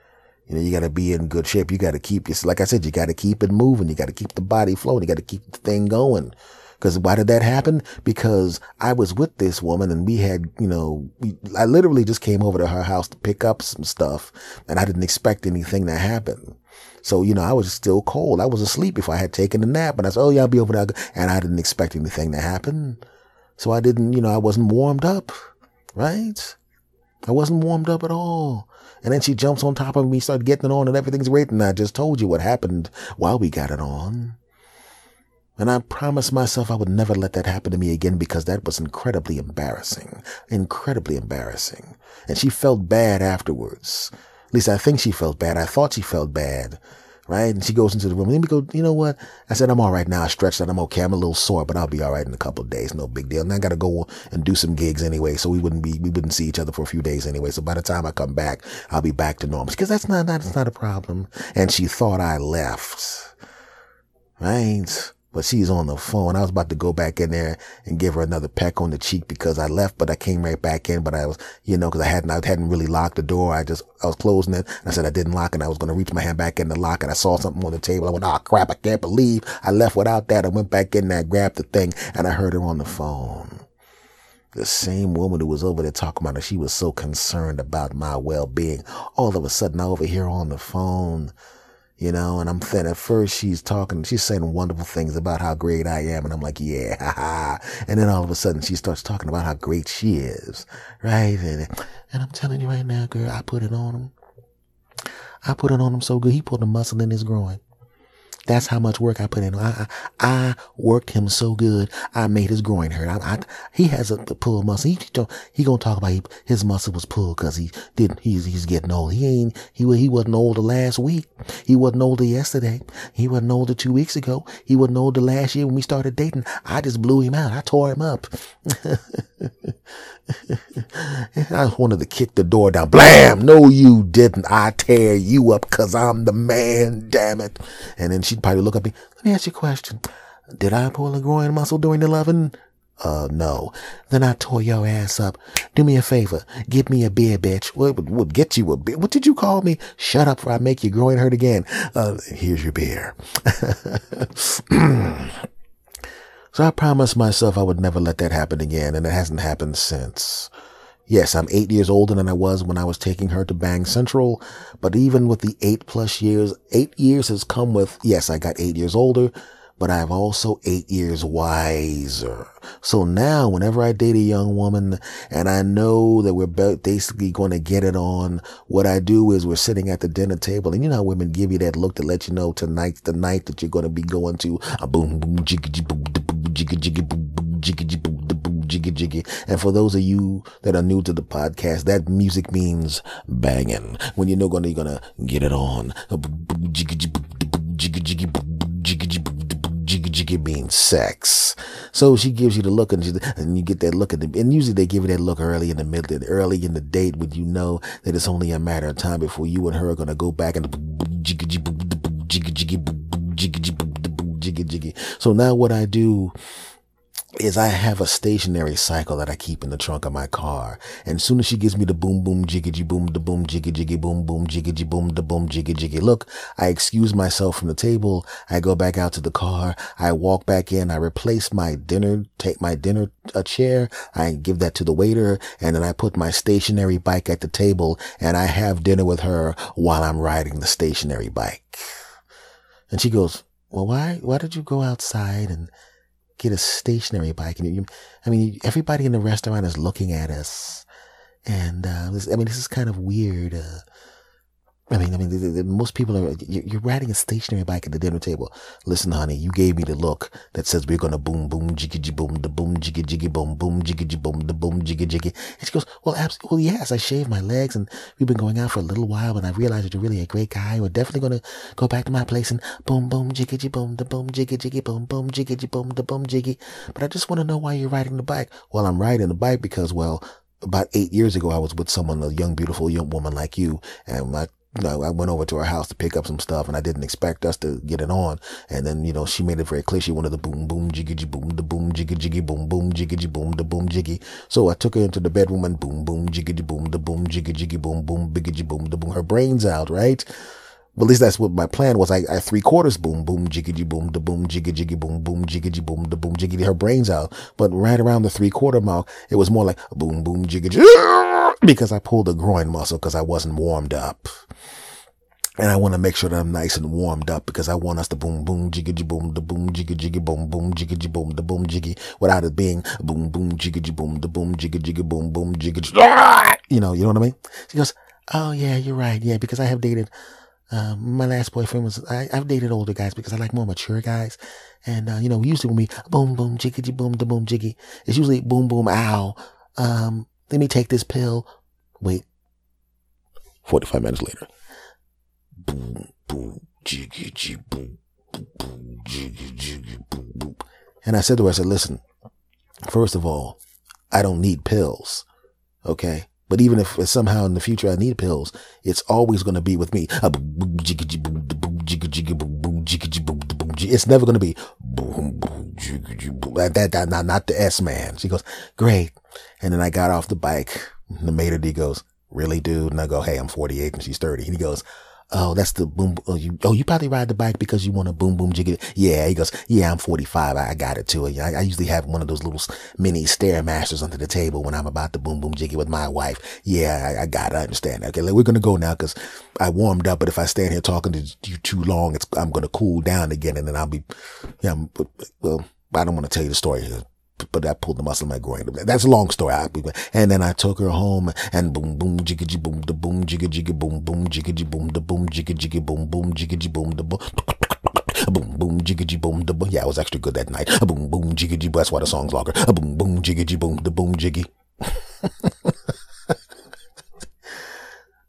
You know, you gotta be in good shape. You gotta keep your, like I said, you gotta keep it moving. You gotta keep the body flowing. You gotta keep the thing going. Because why did that happen? Because I was with this woman and we had, you know, I literally just came over to her house to pick up some stuff, and I didn't expect anything to happen. So, you know, I was still cold. I was asleep if I had taken a nap, and I said, oh yeah, I'll be over there. And I didn't expect anything to happen. So I didn't, you know, I wasn't warmed up, right? I wasn't warmed up at all. And then she jumps on top of me, started getting it on, and everything's great. And I just told you what happened while we got it on. And I promised myself I would never let that happen to me again, because that was incredibly embarrassing. Incredibly embarrassing. And she felt bad afterwards. At least I think she felt bad. I thought she felt bad, right? And she goes into the room. Let me go, you know what? I said, I'm all right now. I stretched out. I'm okay. I'm a little sore, but I'll be all right in a couple of days. No big deal. And I got to go and do some gigs anyway. So we wouldn't see each other for a few days anyway. So by the time I come back, I'll be back to normal. Because that's not a problem. And she thought I left, right? But she's on the phone. I was about to go back in there and give her another peck on the cheek because I left, but I came right back in. But I was, you know, because I hadn't really locked the door. I was closing it. And I said I didn't lock, and I was going to reach my hand back in to lock, and I saw something on the table. I went, oh crap, I can't believe I left without that. I went back in and I grabbed the thing, and I heard her on the phone. The same woman who was over there talking about her, she was so concerned about my well-being. All of a sudden, I overhear her on the phone. You know, and I'm thin. At first she's saying wonderful things about how great I am. And I'm like, yeah, haha. And then all of a sudden she starts talking about how great she is. Right. And I'm telling you right now, girl, I put it on him. I put it on him so good. He pulled a muscle in his groin. That's how much work I put in. I worked him so good. I made his groin hurt. He has a pull muscle. He gonna talk about his muscle was pulled because he's getting old. He wasn't older last week. He wasn't older yesterday. He wasn't older 2 weeks ago. He wasn't older last year when we started dating. I just blew him out. I tore him up. I just wanted to kick the door down. Blam! No, you didn't. I tear you up because I'm the man, damn it. And then she'd probably look at me. Let me ask you a question. Did I pull a groin muscle during the loving? No. Then I tore your ass up. Do me a favor. Get me a beer, bitch. We'll get you a beer. What did you call me? Shut up or I make your groin hurt again. Here's your beer. So I promised myself I would never let that happen again, and it hasn't happened since. Yes, I'm 8 years older than I was when I was taking her to Bang Central, but even with the 8+ years, 8 years has come with, yes, I got 8 years older, but I've also 8 years wiser. So now whenever I date a young woman and I know that we're basically going to get it on, what I do is we're sitting at the dinner table, and you know how women give you that look to let you know tonight's the night that you're going to be going to a boom boom jiggy boom jiggy boom boom jiggy boom jiggy jiggy. And for those of you that are new to the podcast, that music means banging. When you're going to get it on, jiggy jiggy jiggy jiggy jiggy jiggy means sex. So she gives you the look, and you get that look at them. And usually they give you that look early in the middle, early in the date, when you know that it's only a matter of time before you and her are going to go back and jiggy jiggy jiggy jiggy jiggy jiggy. So now what I do is I have a stationary cycle that I keep in the trunk of my car. And as soon as she gives me the boom, boom, jiggity, boom, da boom, jiggity, boom, boom, jiggity, boom, da boom, jiggity, look, I excuse myself from the table. I go back out to the car. I walk back in. I replace my dinner, take my dinner chair. I give that to the waiter. And then I put my stationary bike at the table, and I have dinner with her while I'm riding the stationary bike. And she goes, well, why did you go outside and get a stationary bike? And everybody in the restaurant is looking at us, and this is kind of weird. I mean, most people are, you're riding a stationary bike at the dinner table. Listen, honey, you gave me the look that says we're going to boom, boom, jiggy, boom, the boom, jiggy, jiggy, boom, jiggy, boom, the boom, jiggy, jiggy. And she goes, well, yes, I shaved my legs and we've been going out for a little while and I realized that you're really a great guy. We're definitely going to go back to my place and boom, boom, jiggy, boom, the boom, jiggy, jiggy, boom, jiggy, boom, the boom, jiggy. But I just want to know why you're riding the bike. Well, I'm riding the bike because, well, about 8 years ago, I was with someone, a young, beautiful young woman like you, and I went over to her house to pick up some stuff, and I didn't expect us to get it on. And then, you know, she made it very clear she wanted the boom, boom, jiggy, boom, the boom, jiggy, jiggy, boom, jiggy, boom, the boom, jiggy. So I took her into the bedroom and boom, boom, jiggy, boom, the boom, jiggy, jiggy, boom, biggy, boom, the boom. Her brain's out, right? But at least that's what my plan was. I 3/4 boom, boom, jiggy, boom, the boom, jiggy, boom, jiggy, boom, the boom, jiggy. Her brain's out. But right around the 3/4 mark, it was more like boom, boom, jiggy, because I pulled a groin muscle because I wasn't warmed up. And I want to make sure that I'm nice and warmed up because I want us to boom, boom, jiggy, boom, the boom, jiggy, boom, jiggy, boom, the boom, jiggy, without it being boom, boom, jiggy, boom, the boom, jiggy, boom, jiggy. You know what I mean? She goes, oh, yeah, you're right. Yeah, because I have dated. My last boyfriend was, I've dated older guys because I like more mature guys. And, you know, usually when we boom, boom, jiggy, boom, the boom, jiggy, it's usually boom, boom, ow. Let me take this pill. Wait. 45 minutes later. Boom, boom, jiggy, jiggy, boom, boom, boom, jiggy, jiggy, boom, boom. And I said to her, I said, listen, first of all, I don't need pills. Okay. But even if somehow in the future I need pills, it's always going to be with me. It's never going to be not the S man. She goes, great. And then I got off the bike. The maitre d' goes, really, dude? And I go, hey, I'm 48 and she's 30. And he goes, oh, that's the boom. Oh, you probably ride the bike because you want to boom, boom, jiggy. Yeah. He goes, yeah, I'm 45. I got it too. I usually have one of those little mini Stairmasters under the table when I'm about to boom, boom, jiggy with my wife. Yeah, I got it. I understand. Okay. We're going to go now because I warmed up. But if I stand here talking to you too long, I'm going to cool down again. And then I'll be, yeah, well, I don't want to tell you the story here. But I pulled the muscle in my groin. That's a long story. And then I took her home and boom, boom, jiggy, boom, the boom, jiggy, boom, jiggy, boom, the boom, jiggy, boom, jiggy, boom, the boom, boom, boom, jiggy, boom, the boom. Yeah, I was actually good that night. Boom, boom, jiggy, that's why the song's longer. Boom, boom, jiggy, boom, the boom, jiggy.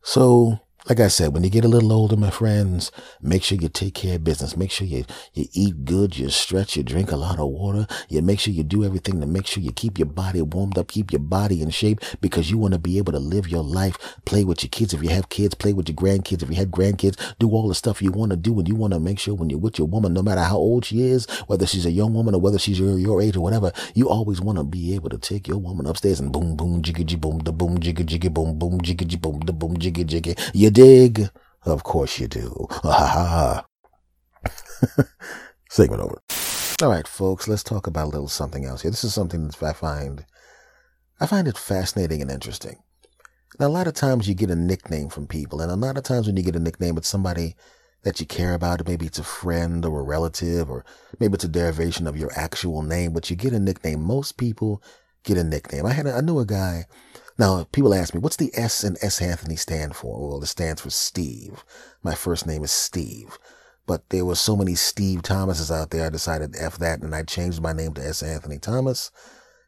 So, like I said, when you get a little older, my friends, make sure you take care of business. Make sure you eat good, you stretch, you drink a lot of water. You make sure you do everything to make sure you keep your body warmed up, keep your body in shape because you want to be able to live your life, play with your kids. If you have kids, play with your grandkids. If you have grandkids, do all the stuff you want to do and you want to make sure when you're with your woman, no matter how old she is, whether she's a young woman or whether she's your age or whatever, you always want to be able to take your woman upstairs and boom, boom, jiggy, boom, da boom, jiggy, boom, jiggy, boom, da boom, jiggy, jiggy. You dig? Of course you do. Ha ha. Segment over. All right, folks, let's talk about a little something else here. This is something that I find it fascinating and interesting. Now, a lot of times you get a nickname from people, and a lot of times when you get a nickname, it's somebody that you care about. Maybe it's a friend or a relative, or maybe it's a derivation of your actual name, but you get a nickname. Most people get a nickname. I knew a guy. Now, people ask me, what's the S and S. Anthony stand for? Well, it stands for Steve. My first name is Steve. But there were so many Steve Thomases out there, I decided F that, and I changed my name to S. Anthony Thomas.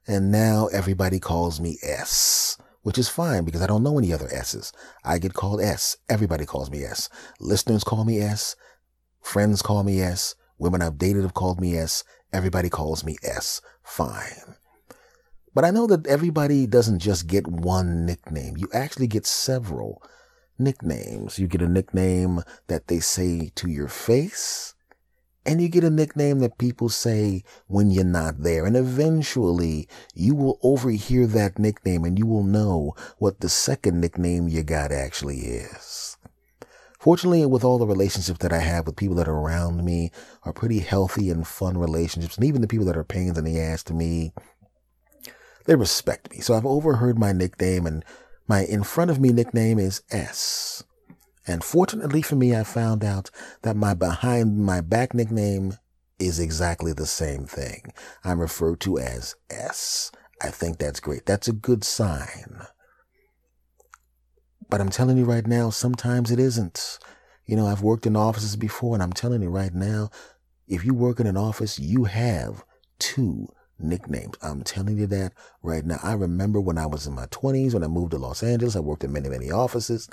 And now everybody calls me S, which is fine because I don't know any other S's. I get called S. Everybody calls me S. Listeners call me S. Friends call me S. Women I've dated have called me S. Everybody calls me S. Fine. But I know that everybody doesn't just get one nickname. You actually get several nicknames. You get a nickname that they say to your face, and you get a nickname that people say when you're not there. And eventually you will overhear that nickname and you will know what the second nickname you got actually is. Fortunately, with all the relationships that I have with people that are around me are pretty healthy and fun relationships. And even the people that are pains in the ass to me, they respect me. So I've overheard my nickname, and my in front of me nickname is S. And fortunately for me, I found out that my behind my back nickname is exactly the same thing. I'm referred to as S. I think that's great. That's a good sign. But I'm telling you right now, sometimes it isn't. You know, I've worked in offices before, and I'm telling you right now, if you work in an office, you have two nicknames. I'm telling you that right now. I remember when I was in my 20s, when I moved to Los Angeles, I worked in many, many offices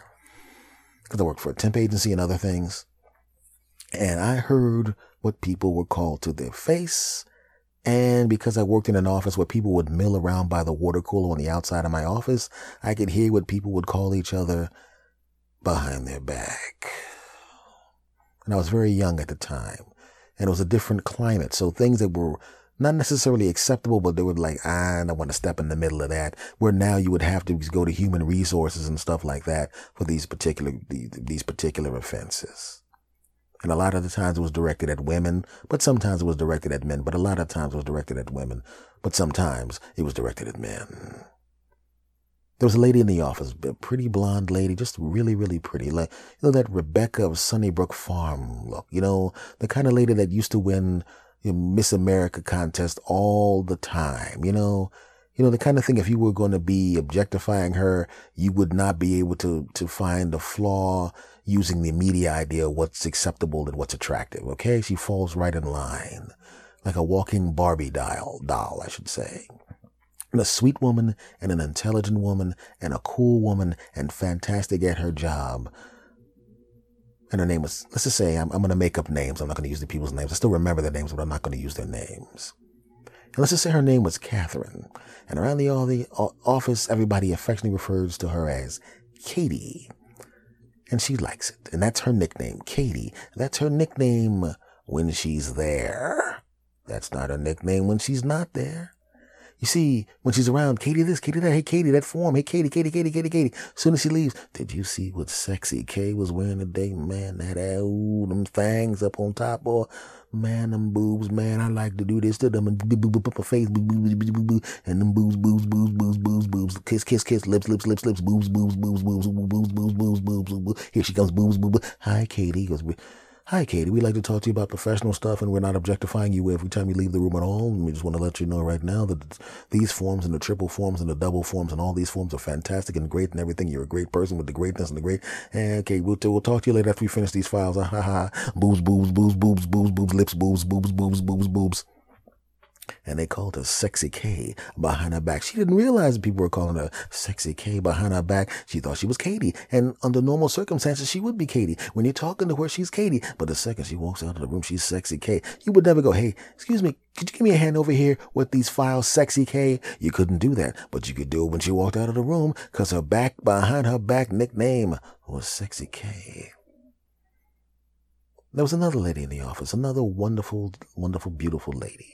because I worked for a temp agency and other things. And I heard what people were called to their face. And because I worked in an office where people would mill around by the water cooler on the outside of my office, I could hear what people would call each other behind their back. And I was very young at the time. And it was a different climate. So things that were not necessarily acceptable, but they were like, I don't want to step in the middle of that. Where now you would have to go to human resources and stuff like that for these particular offenses. And a lot of the times it was directed at women, but sometimes it was directed at men. But a lot of times it was directed at women, but sometimes it was directed at men. There was a lady in the office, a pretty blonde lady, just really, really pretty. Like, you know, that Rebecca of Sunnybrook Farm look, you know, the kind of lady that used to win Miss America contest all the time, you know, the kind of thing, if you were going to be objectifying her, you would not be able to find a flaw using the media idea of what's acceptable and what's attractive. Okay. She falls right in line like a walking Barbie doll, I should say. And a sweet woman and an intelligent woman and a cool woman and fantastic at her job. And her name was, let's just say, I'm going to make up names. I'm not going to use the people's names. I still remember their names, but I'm not going to use their names. And let's just say her name was Catherine. And around the office, everybody affectionately refers to her as Katie. And she likes it. And that's her nickname, Katie. That's her nickname when she's there. That's not her nickname when she's not there. You see, when she's around, Katie this, Katie that, hey, Katie, that form, hey, Katie, Katie, Katie, Katie, Katie. As soon as she leaves, did you see what sexy Kay was wearing today? Man, that, ooh, them things up on top, boy. Man, them boobs, man, I like to do this to them. And face, and them boobs, boobs, boobs, boobs, boobs, boobs. Kiss, kiss, kiss, lips, lips, lips, lips, boobs, boobs, boobs, boobs, boobs, boobs, boobs, boobs, boobs. Here she comes, boobs, boobs. Hi, Katie. He goes, hi, Katie. We'd like to talk to you about professional stuff, and we're not objectifying you every time you leave the room at all. And we just want to let you know right now that these forms and the triple forms and the double forms and all these forms are fantastic and great and everything. You're a great person with the greatness and the great. And okay, we'll talk to you later after we finish these files. Ha ha. Boobs, boobs, boobs, boobs, boobs, boobs, lips, boobs, boobs, boobs, boobs, boobs. And they called her Sexy K behind her back. She didn't realize people were calling her Sexy K behind her back. She thought she was Katie. And under normal circumstances, she would be Katie. When you're talking to her, she's Katie. But the second she walks out of the room, she's Sexy K. You would never go, hey, excuse me, could you give me a hand over here with these files, Sexy K? You couldn't do that. But you could do it when she walked out of the room because her back, behind her back nickname was Sexy K. There was another lady in the office, another wonderful, wonderful, beautiful lady.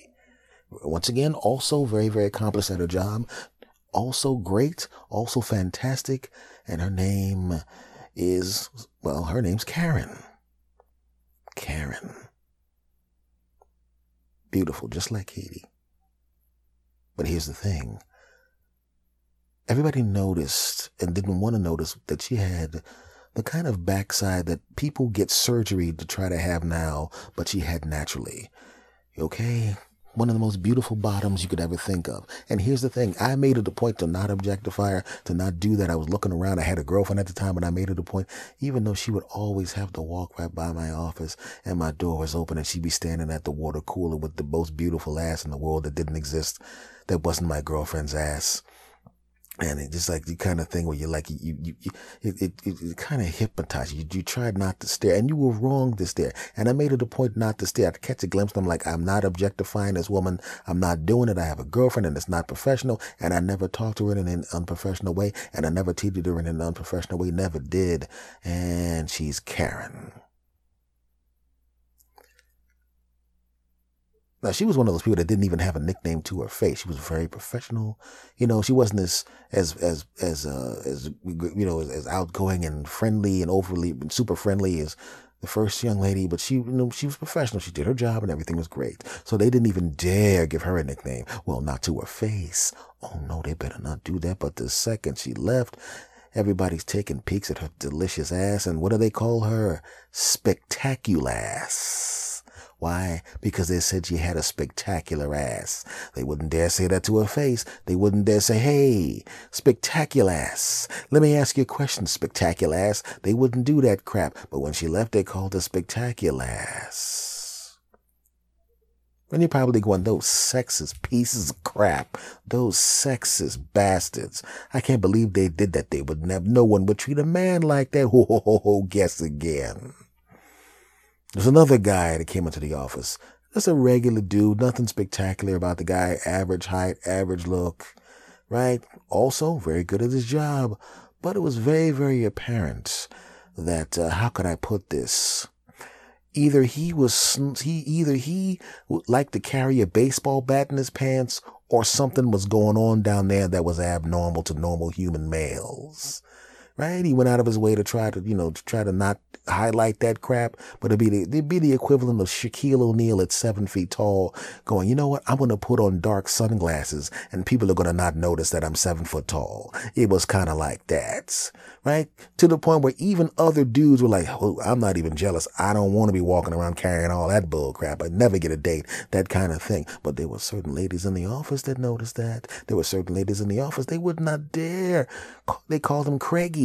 Once again, also very, very accomplished at her job, also great, also fantastic. And her name is, well, her name's Karen. Karen. Beautiful, just like Katie. But here's the thing. Everybody noticed and didn't want to notice that she had the kind of backside that people get surgery to try to have now, but she had naturally. Okay? One of the most beautiful bottoms you could ever think of. And here's the thing. I made it a point to not objectify her, to not do that. I was looking around. I had a girlfriend at the time, and I made it a point, even though she would always have to walk right by my office and my door was open and she'd be standing at the water cooler with the most beautiful ass in the world that didn't exist, that wasn't my girlfriend's ass. And it's just like the kind of thing where you're like, it kind of hypnotizes you. You tried not to stare, and you were wrong to stare. And I made it a point not to stare. I'd catch a glimpse, and I'm like, I'm not objectifying this woman. I'm not doing it. I have a girlfriend, and it's not professional. And I never talked to her in an unprofessional way, and I never treated her in an unprofessional way. Never did. And she's Karen. Now, she was one of those people that didn't even have a nickname to her face. She was very professional. You know, she wasn't as outgoing and friendly and overly and super friendly as the first young lady, but she, you know, she was professional. She did her job and everything was great. So they didn't even dare give her a nickname. Well, not to her face. Oh no, they better not do that. But the second she left, everybody's taking peeks at her delicious ass. And what do they call her? Spectaculass. Why? Because they said you had a spectacular ass. They wouldn't dare say that to her face. They wouldn't dare say, hey, spectacular ass. Let me ask you a question, spectacular ass. They wouldn't do that crap. But when she left, they called her spectacular ass. And you're probably going, those sexist pieces of crap. Those sexist bastards. I can't believe they did that. They would never, no one would treat a man like that. Ho, guess again. There's another guy that came into the office. Just a regular dude. Nothing spectacular about the guy. Average height, average look, right? Also, very good at his job. But it was very, very apparent that, how could I put this? Either he liked to carry a baseball bat in his pants, or something was going on down there that was abnormal to normal human males. Right? He went out of his way to try to not highlight that crap, but it'd be the equivalent of Shaquille O'Neal at 7 feet tall going, you know what? I'm going to put on dark sunglasses and people are going to not notice that I'm 7 foot tall. It was kind of like that, right? To the point where even other dudes were like, oh, I'm not even jealous. I don't want to be walking around carrying all that bull crap. I'd never get a date, that kind of thing. But there were certain ladies in the office that noticed that. There were certain ladies in the office. They would not dare. They called him Craigie.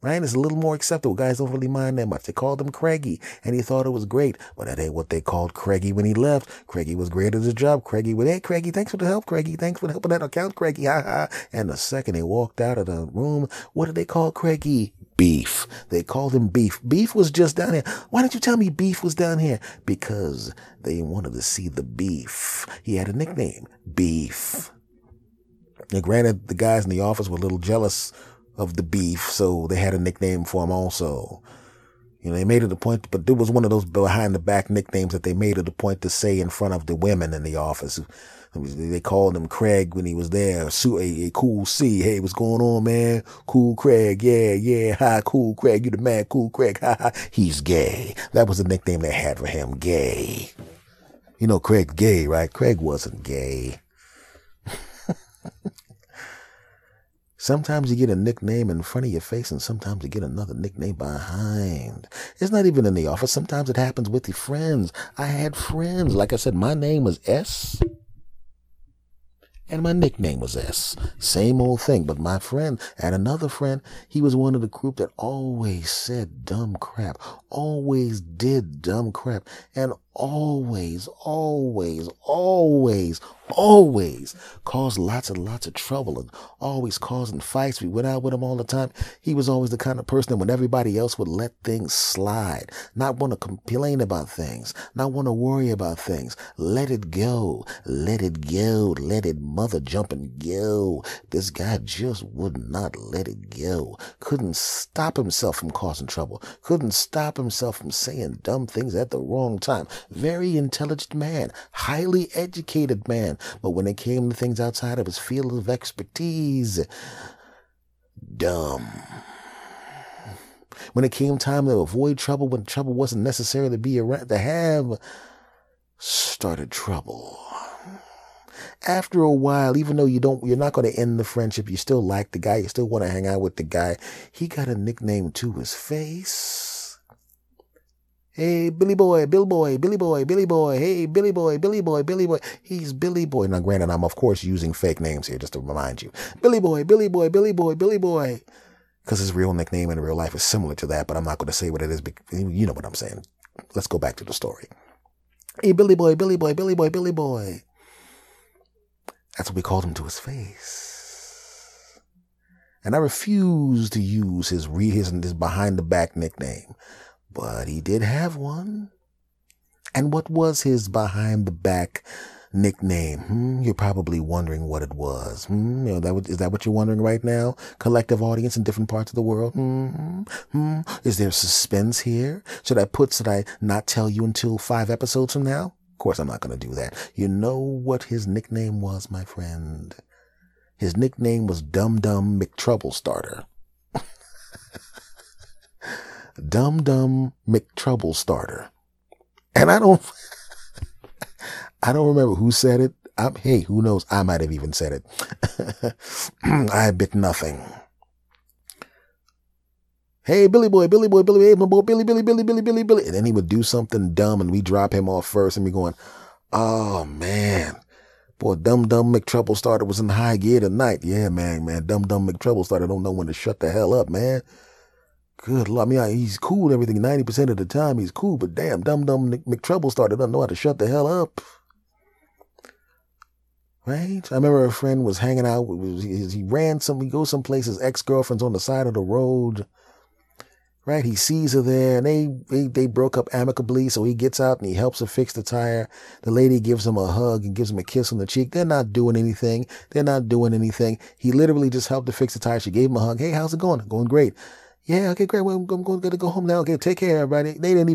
Right? It's a little more acceptable. Guys don't really mind that much. They called him Craigie, and he thought it was great. But that ain't what they called Craigie when he left. Craigie was great at his job. Craigie was, hey, Craigie, thanks for the help, Craigie. Thanks for helping that account, Craigie. Ha ha. And the second he walked out of the room, what did they call Craigie? Beef. They called him Beef. Beef was just down here. Why didn't you tell me Beef was down here? Because they wanted to see the beef. He had a nickname, Beef. Now, granted, the guys in the office were a little jealous of the beef, so they had a nickname for him also. You know, they made it a point, but there was one of those behind the back nicknames that they made it a point to say in front of the women in the office. They called him Craig when he was there. A cool C. Hey, what's going on, man? Cool Craig. Yeah. Hi, cool Craig. You the man, cool Craig. Ha. He's gay. That was the nickname they had for him. Gay. You know, Craig gay, right? Craig wasn't gay. Sometimes you get a nickname in front of your face, and sometimes you get another nickname behind. It's not even in the office. Sometimes it happens with your friends. I had friends. Like I said, my name was S, and my nickname was S. Same old thing. But my friend, and another friend, he was one of the group that always said dumb crap, always did dumb crap, and always caused lots and lots of trouble and always causing fights. We went out with him all the time. He was always the kind of person that when everybody else would let things slide, not want to complain about things, not want to worry about things, let it go, let it mother jump and go. This guy just would not let it go. Couldn't stop himself from causing trouble. Couldn't stop himself from saying dumb things at the wrong time. Very intelligent man, highly educated man, but when it came to things outside of his field of expertise, dumb. When it came time to avoid trouble, when trouble wasn't necessary to be around, to have, started trouble. After a while, even though you're not going to end the friendship, you still like the guy, you still want to hang out with the guy, he got a nickname to his face. Hey, Billy Boy. Hey, Billy Boy. He's Billy Boy. Now, granted, I'm, of course, using fake names here just to remind you. Billy Boy. Because his real nickname in real life is similar to that, but I'm not going to say what it is. You know what I'm saying. Let's go back to the story. Hey, Billy Boy. That's what we called him to his face. And I refuse to use his behind-the-back nickname. But he did have one. And what was his behind-the-back nickname? You're probably wondering what it was. Is that what you're wondering right now? Collective audience in different parts of the world? Is there suspense here? Should I not tell you until 5 episodes from now? Of course, I'm not going to do that. You know what his nickname was, my friend. His nickname was Dum Dum McTroublestarter. Dum Dum McTrouble Starter. And I don't remember who said it. Hey, who knows? I might have even said it. I bit nothing. Hey, Billy Boy. And then he would do something dumb and we drop him off first and we going, oh, man. Boy, Dumb McTrouble Starter was in high gear tonight. Yeah, man. Dumb McTrouble Starter don't know when to shut the hell up, man. Good Lord. I mean, he's cool and everything. 90% of the time he's cool, but damn, Dumb McTrouble Starter doesn't know how to shut the hell up. Right? I remember a friend was hanging out. He ran some, he goes someplace, his ex-girlfriend's on the side of the road. Right? He sees her there and they broke up amicably. So he gets out and he helps her fix the tire. The lady gives him a hug and gives him a kiss on the cheek. They're not doing anything. He literally just helped her fix the tire. She gave him a hug. Hey, how's it going? Going great. Yeah. Okay, great. Well, I'm going to go home now. Okay. Take care, everybody. He didn't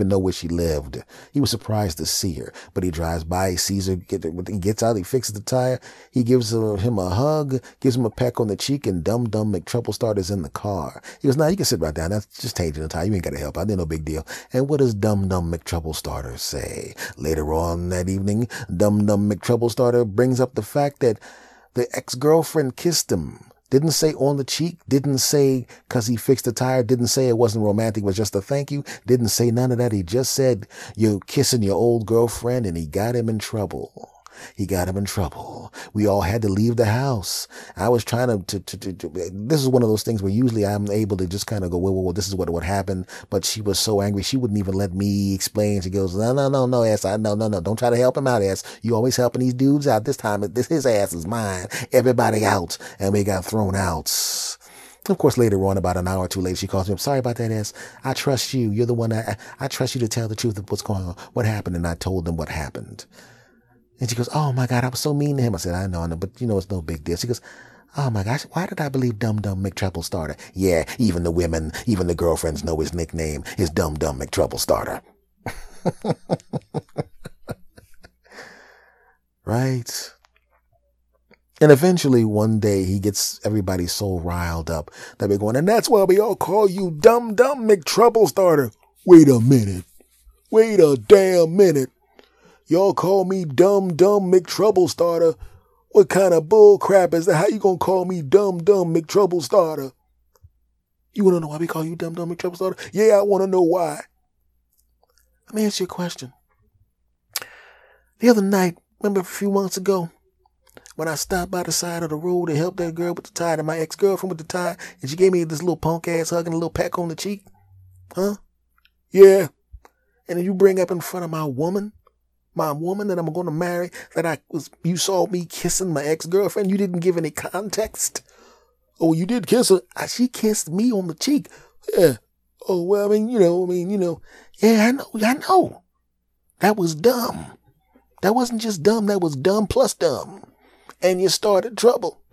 even know where she lived. He was surprised to see her, but he drives by, he sees her, he gets out, he fixes the tire. He gives him a hug, gives him a peck on the cheek, and Dumb McTrouble Starter's in the car. He goes, nah, you can sit right down. That's just changing the tire. You ain't got to help. I did no big deal. And what does Dumb McTrouble Starter say? Later on that evening, Dumb McTrouble Starter brings up the fact that the ex-girlfriend kissed him. Didn't say on the cheek, didn't say because he fixed the tire, didn't say it wasn't romantic, it was just a thank you, didn't say none of that. He just said, you're kissing your old girlfriend, and he got him in trouble. We all had to leave the house. I was trying to this is one of those things where usually I'm able to just kind of go, well, this is what happened. But she was so angry. She wouldn't even let me explain. She goes, no, ass. No. Don't try to help him out, ass. You always helping these dudes out. This time, his ass is mine. Everybody out. And we got thrown out. Of course, later on, about an hour or two later, she calls me. I'm sorry about that, ass. I trust you. You're the one I trust you to tell the truth of what's going on. What happened? And I told them what happened. And she goes, oh, my God, I was so mean to him. I said, I know, but, it's no big deal. She goes, oh, my gosh, why did I believe Dumb McTrouble Starter? Yeah, even the women, even the girlfriends know his nickname is Dumb McTrouble Starter. Right? And eventually, one day, he gets everybody so riled up that we're going, and that's why we all call you Dumb McTrouble Starter. Wait a damn minute. Y'all call me Dumb McTrouble Starter. What kind of bull crap is that? How you gonna call me Dumb McTrouble Starter? You wanna know why we call you Dumb McTrouble Starter? Yeah, I wanna know why. Let me ask you a question. The other night, remember a few months ago, when I stopped by the side of the road to help that girl with the tire, and my ex-girlfriend with the tire, and she gave me this little punk ass hug and a little peck on the cheek? Huh? Yeah. And then you bring up in front of my woman that I'm going to marry, that you saw me kissing my ex-girlfriend. You didn't give any context. Oh, you did kiss her. She kissed me on the cheek. Yeah. Oh, well, I mean, yeah, I know. That was dumb. That wasn't just dumb. That was dumb plus dumb. And you started trouble.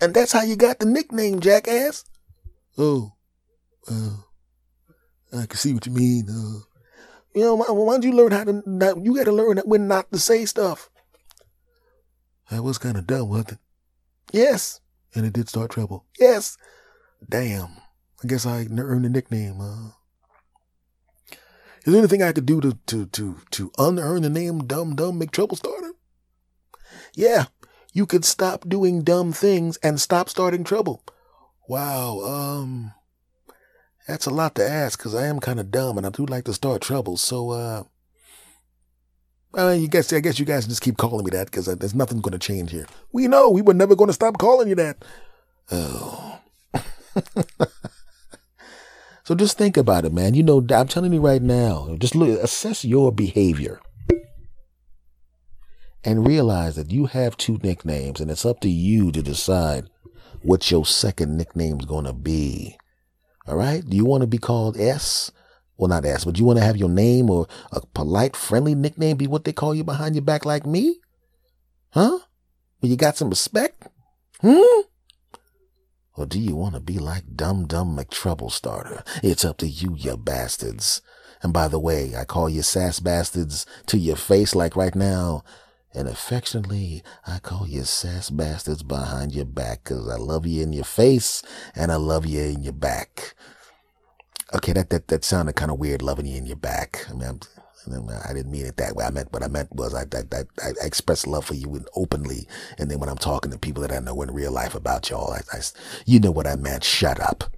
And that's how you got the nickname, jackass. Oh, I can see what you mean. Why don't you learn how to not? You got to learn when not to say stuff. That was kind of dumb, wasn't it? Yes. And it did start trouble. Yes. Damn. I guess I earned the nickname. Is there anything I could do to unearn the name Dumb McTrouble Starter? Yeah. You could stop doing dumb things and stop starting trouble. Wow. That's a lot to ask because I am kind of dumb and I do like to start trouble. So, I guess you guys just keep calling me that because there's nothing going to change here. We know we were never going to stop calling you that. Oh. So just think about it, man. I'm telling you right now, just assess your behavior and realize that you have two nicknames and it's up to you to decide what your second nickname's going to be. All right. Do you want to be called S? Well, not S, but you want to have your name or a polite, friendly nickname be what they call you behind your back like me? Huh? Well, you got some respect? Or do you want to be like Dumb McTrouble Starter? It's up to you bastards. And by the way, I call you sass bastards to your face like right now. And affectionately, I call you sass bastards behind your back because I love you in your face and I love you in your back. Okay, that sounded kind of weird, loving you in your back. I mean, And then I didn't mean it that way. I express love for you openly. And then when I'm talking to people that I know in real life about y'all, you know what I meant. Shut up.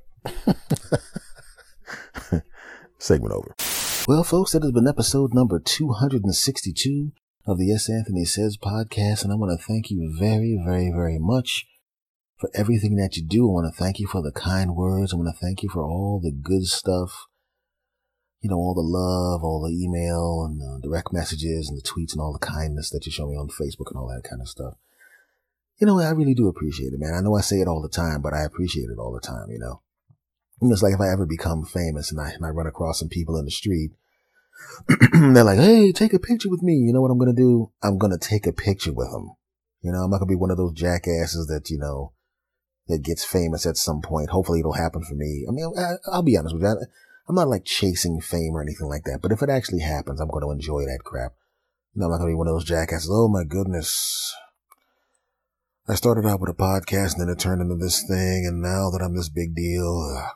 Segment over. Well, folks, that has been episode number 262 of the S. Anthony Says podcast. And I want to thank you very, very, very much for everything that you do. I want to thank you for the kind words. I want to thank you for all the good stuff. You know, all the love, all the email and the direct messages and the tweets and all the kindness that you show me on Facebook and all that kind of stuff. You know, I really do appreciate it, man. I know I say it all the time, but I appreciate it all the time, you know. And it's like if I ever become famous and I run across some people in the street, they're like, hey, take a picture with me. You know what I'm going to do? I'm going to take a picture with them. You know, I'm not going to be one of those jackasses that, you know, that gets famous at some point. Hopefully it'll happen for me. I mean, I'll be honest with you. I'm not like chasing fame or anything like that, but if it actually happens, I'm going to enjoy that crap. You know, I'm not going to be one of those jackasses. Oh my goodness. I started out with a podcast and then it turned into this thing. And now that I'm this big deal,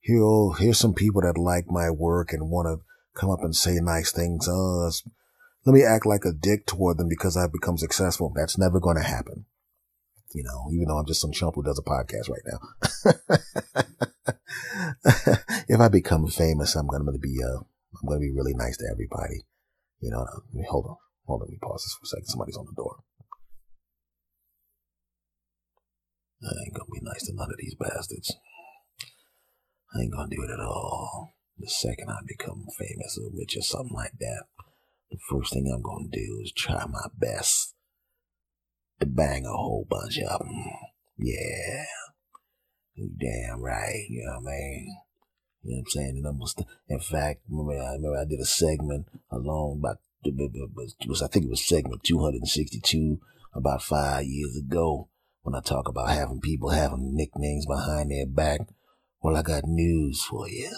here's some people that like my work and want to come up and say nice things. Let me act like a dick toward them because I've become successful. That's never going to happen. You know, even though I'm just some chump who does a podcast right now. If I become famous, I'm going to be really nice to everybody. You know, hold on, let me pause this for a second. Somebody's on the door. I ain't going to be nice to none of these bastards. I ain't going to do it at all. The second I become famous or rich or something like that, the first thing I'm going to do is try my best to bang a whole bunch of them. Yeah. You damn right. You know what I mean? You know what I'm saying? And in fact, remember I did a segment along about, I think it was segment 262 about 5 years ago when I talk about having people having nicknames behind their back. Well, I got news for you.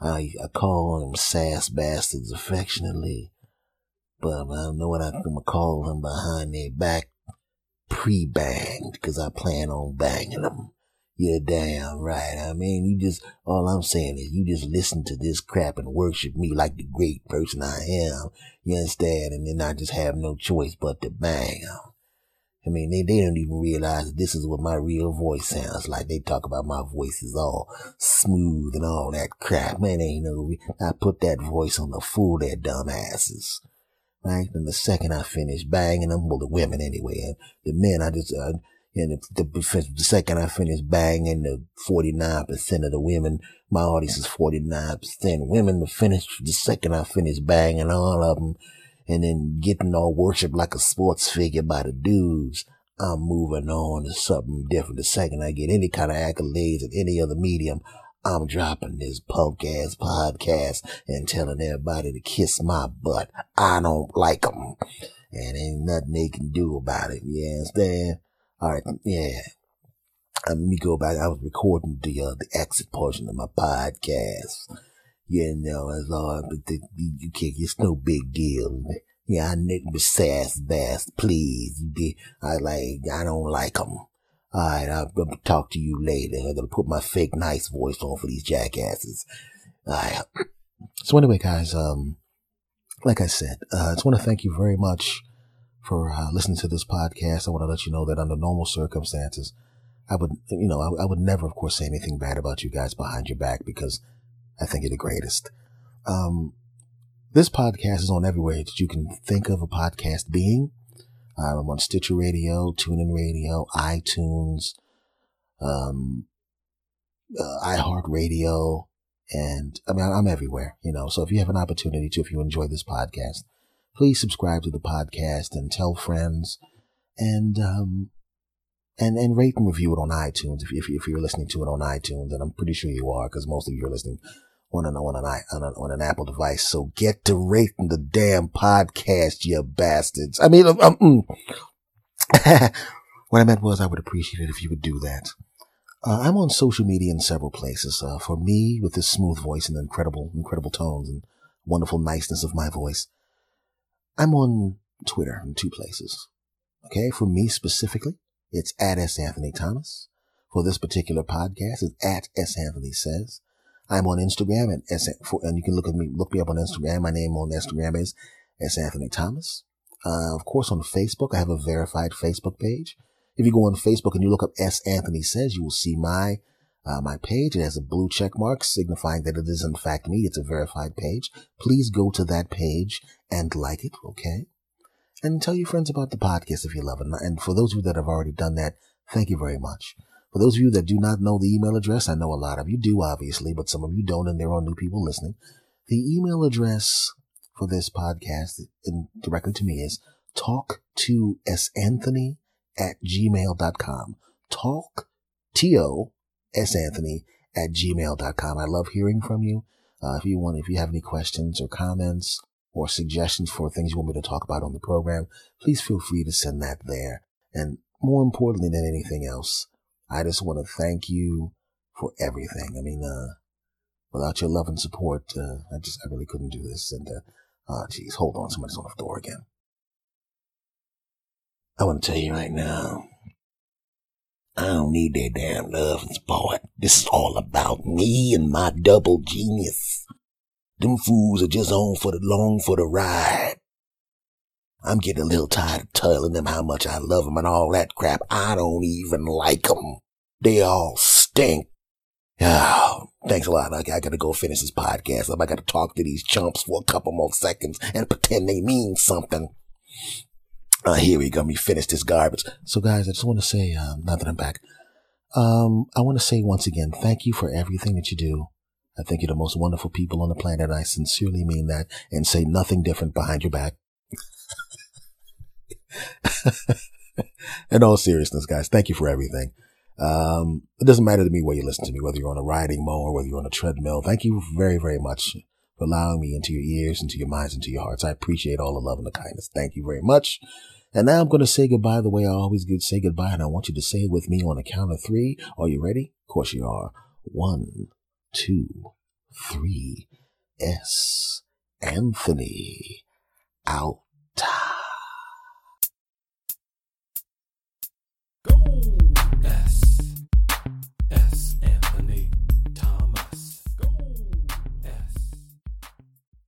I call them sass bastards affectionately. But I know what I'm going to call them behind their back, pre-banged, because I plan on banging them. You're damn right. I mean, all I'm saying is you just listen to this crap and worship me like the great person I am. You understand? And then I just have no choice but to bang them. I mean, they don't even realize that this is what my real voice sounds like. They talk about my voice is all smooth and all that crap. Man, ain't no. I put that voice on to fool their dumb asses. Right? And the second I finish banging them, well, the women anyway, and the men, the second I finish banging the 49% of the women, my audience is 49% women, the second I finish banging all of them, and then getting all worshipped like a sports figure by the dudes, I'm moving on to something different. The second I get any kind of accolades in any other medium, I'm dropping this punk-ass podcast and telling everybody to kiss my butt. I don't like them. And ain't nothing they can do about it. You understand? All right, yeah. Let me go back. I was recording the exit portion of my podcast. You know, it's all, but you can't, it's no big deal. Yeah, I nicked the sass bass, please. I don't like them. All right, I'll talk to you later. I'm going to put my fake nice voice on for these jackasses. All right. So anyway, guys, like I said, I just want to thank you very much for listening to this podcast. I want to let you know that under normal circumstances, I would never, of course, say anything bad about you guys behind your back because I think you're the greatest. This podcast is on everywhere that you can think of a podcast being. I'm on Stitcher Radio, TuneIn Radio, iTunes, iHeartRadio, and I mean, I'm everywhere, you know. So if you have an opportunity to, if you enjoy this podcast, please subscribe to the podcast and tell friends, and rate and review it on iTunes if you're listening to it on iTunes, and I'm pretty sure you are because most of you are listening on an Apple device. So get to rating the damn podcast, you bastards. I mean, what I meant was I would appreciate it if you would do that. I'm on social media in several places. For me, with this smooth voice and incredible tones and wonderful niceness of my voice, I'm on Twitter in two places. Okay, for me specifically, it's @S. Anthony Thomas. For this particular podcast, it's @S. Anthony Says. I'm on Instagram at and you can look me up on Instagram. My name on Instagram is S. Anthony Thomas. Of course, on Facebook, I have a verified Facebook page. If you go on Facebook and you look up S. Anthony Says, you will see my my page. It has a blue check mark signifying that it is in fact me. It's a verified page. Please go to that page and like it, okay? And tell your friends about the podcast if you love it. And for those of you that have already done that, thank you very much. For those of you that do not know the email address, I know a lot of you do, obviously, but some of you don't, and there are new people listening. The email address for this podcast directly to me is talktosanthony@gmail.com. Talk, TOSAnthony@gmail.com. I love hearing from you. If you have any questions or comments or suggestions for things you want me to talk about on the program, please feel free to send that there. And more importantly than anything else, I just want to thank you for everything. I mean, without your love and support, I really couldn't do this. And, geez, hold on. Somebody's on the door again. I want to tell you right now, I don't need that damn love and support. This is all about me and my double genius. Them fools are just for the ride. I'm getting a little tired of telling them how much I love them and all that crap. I don't even like them. They all stink. Oh, thanks a lot. I gotta go finish this podcast up. I gotta talk to these chumps for a couple more seconds and pretend they mean something. Here we go. Let me finish this garbage. So, guys, I just want to say, now that I'm back, I want to say once again, thank you for everything that you do. I think you're the most wonderful people on the planet. I sincerely mean that and say nothing different behind your back. In all seriousness, guys, thank you for everything. It doesn't matter to me where you listen to me, whether you're on a riding mower, whether you're on a treadmill. Thank you very, very much for allowing me into your ears, into your minds, into your hearts. I appreciate all the love and the kindness. Thank you very much. And now I'm going to say goodbye the way I always say goodbye, and I want you to say it with me on a count of three. Are you ready? Of course you are. 1, 2, 3. S. Anthony out.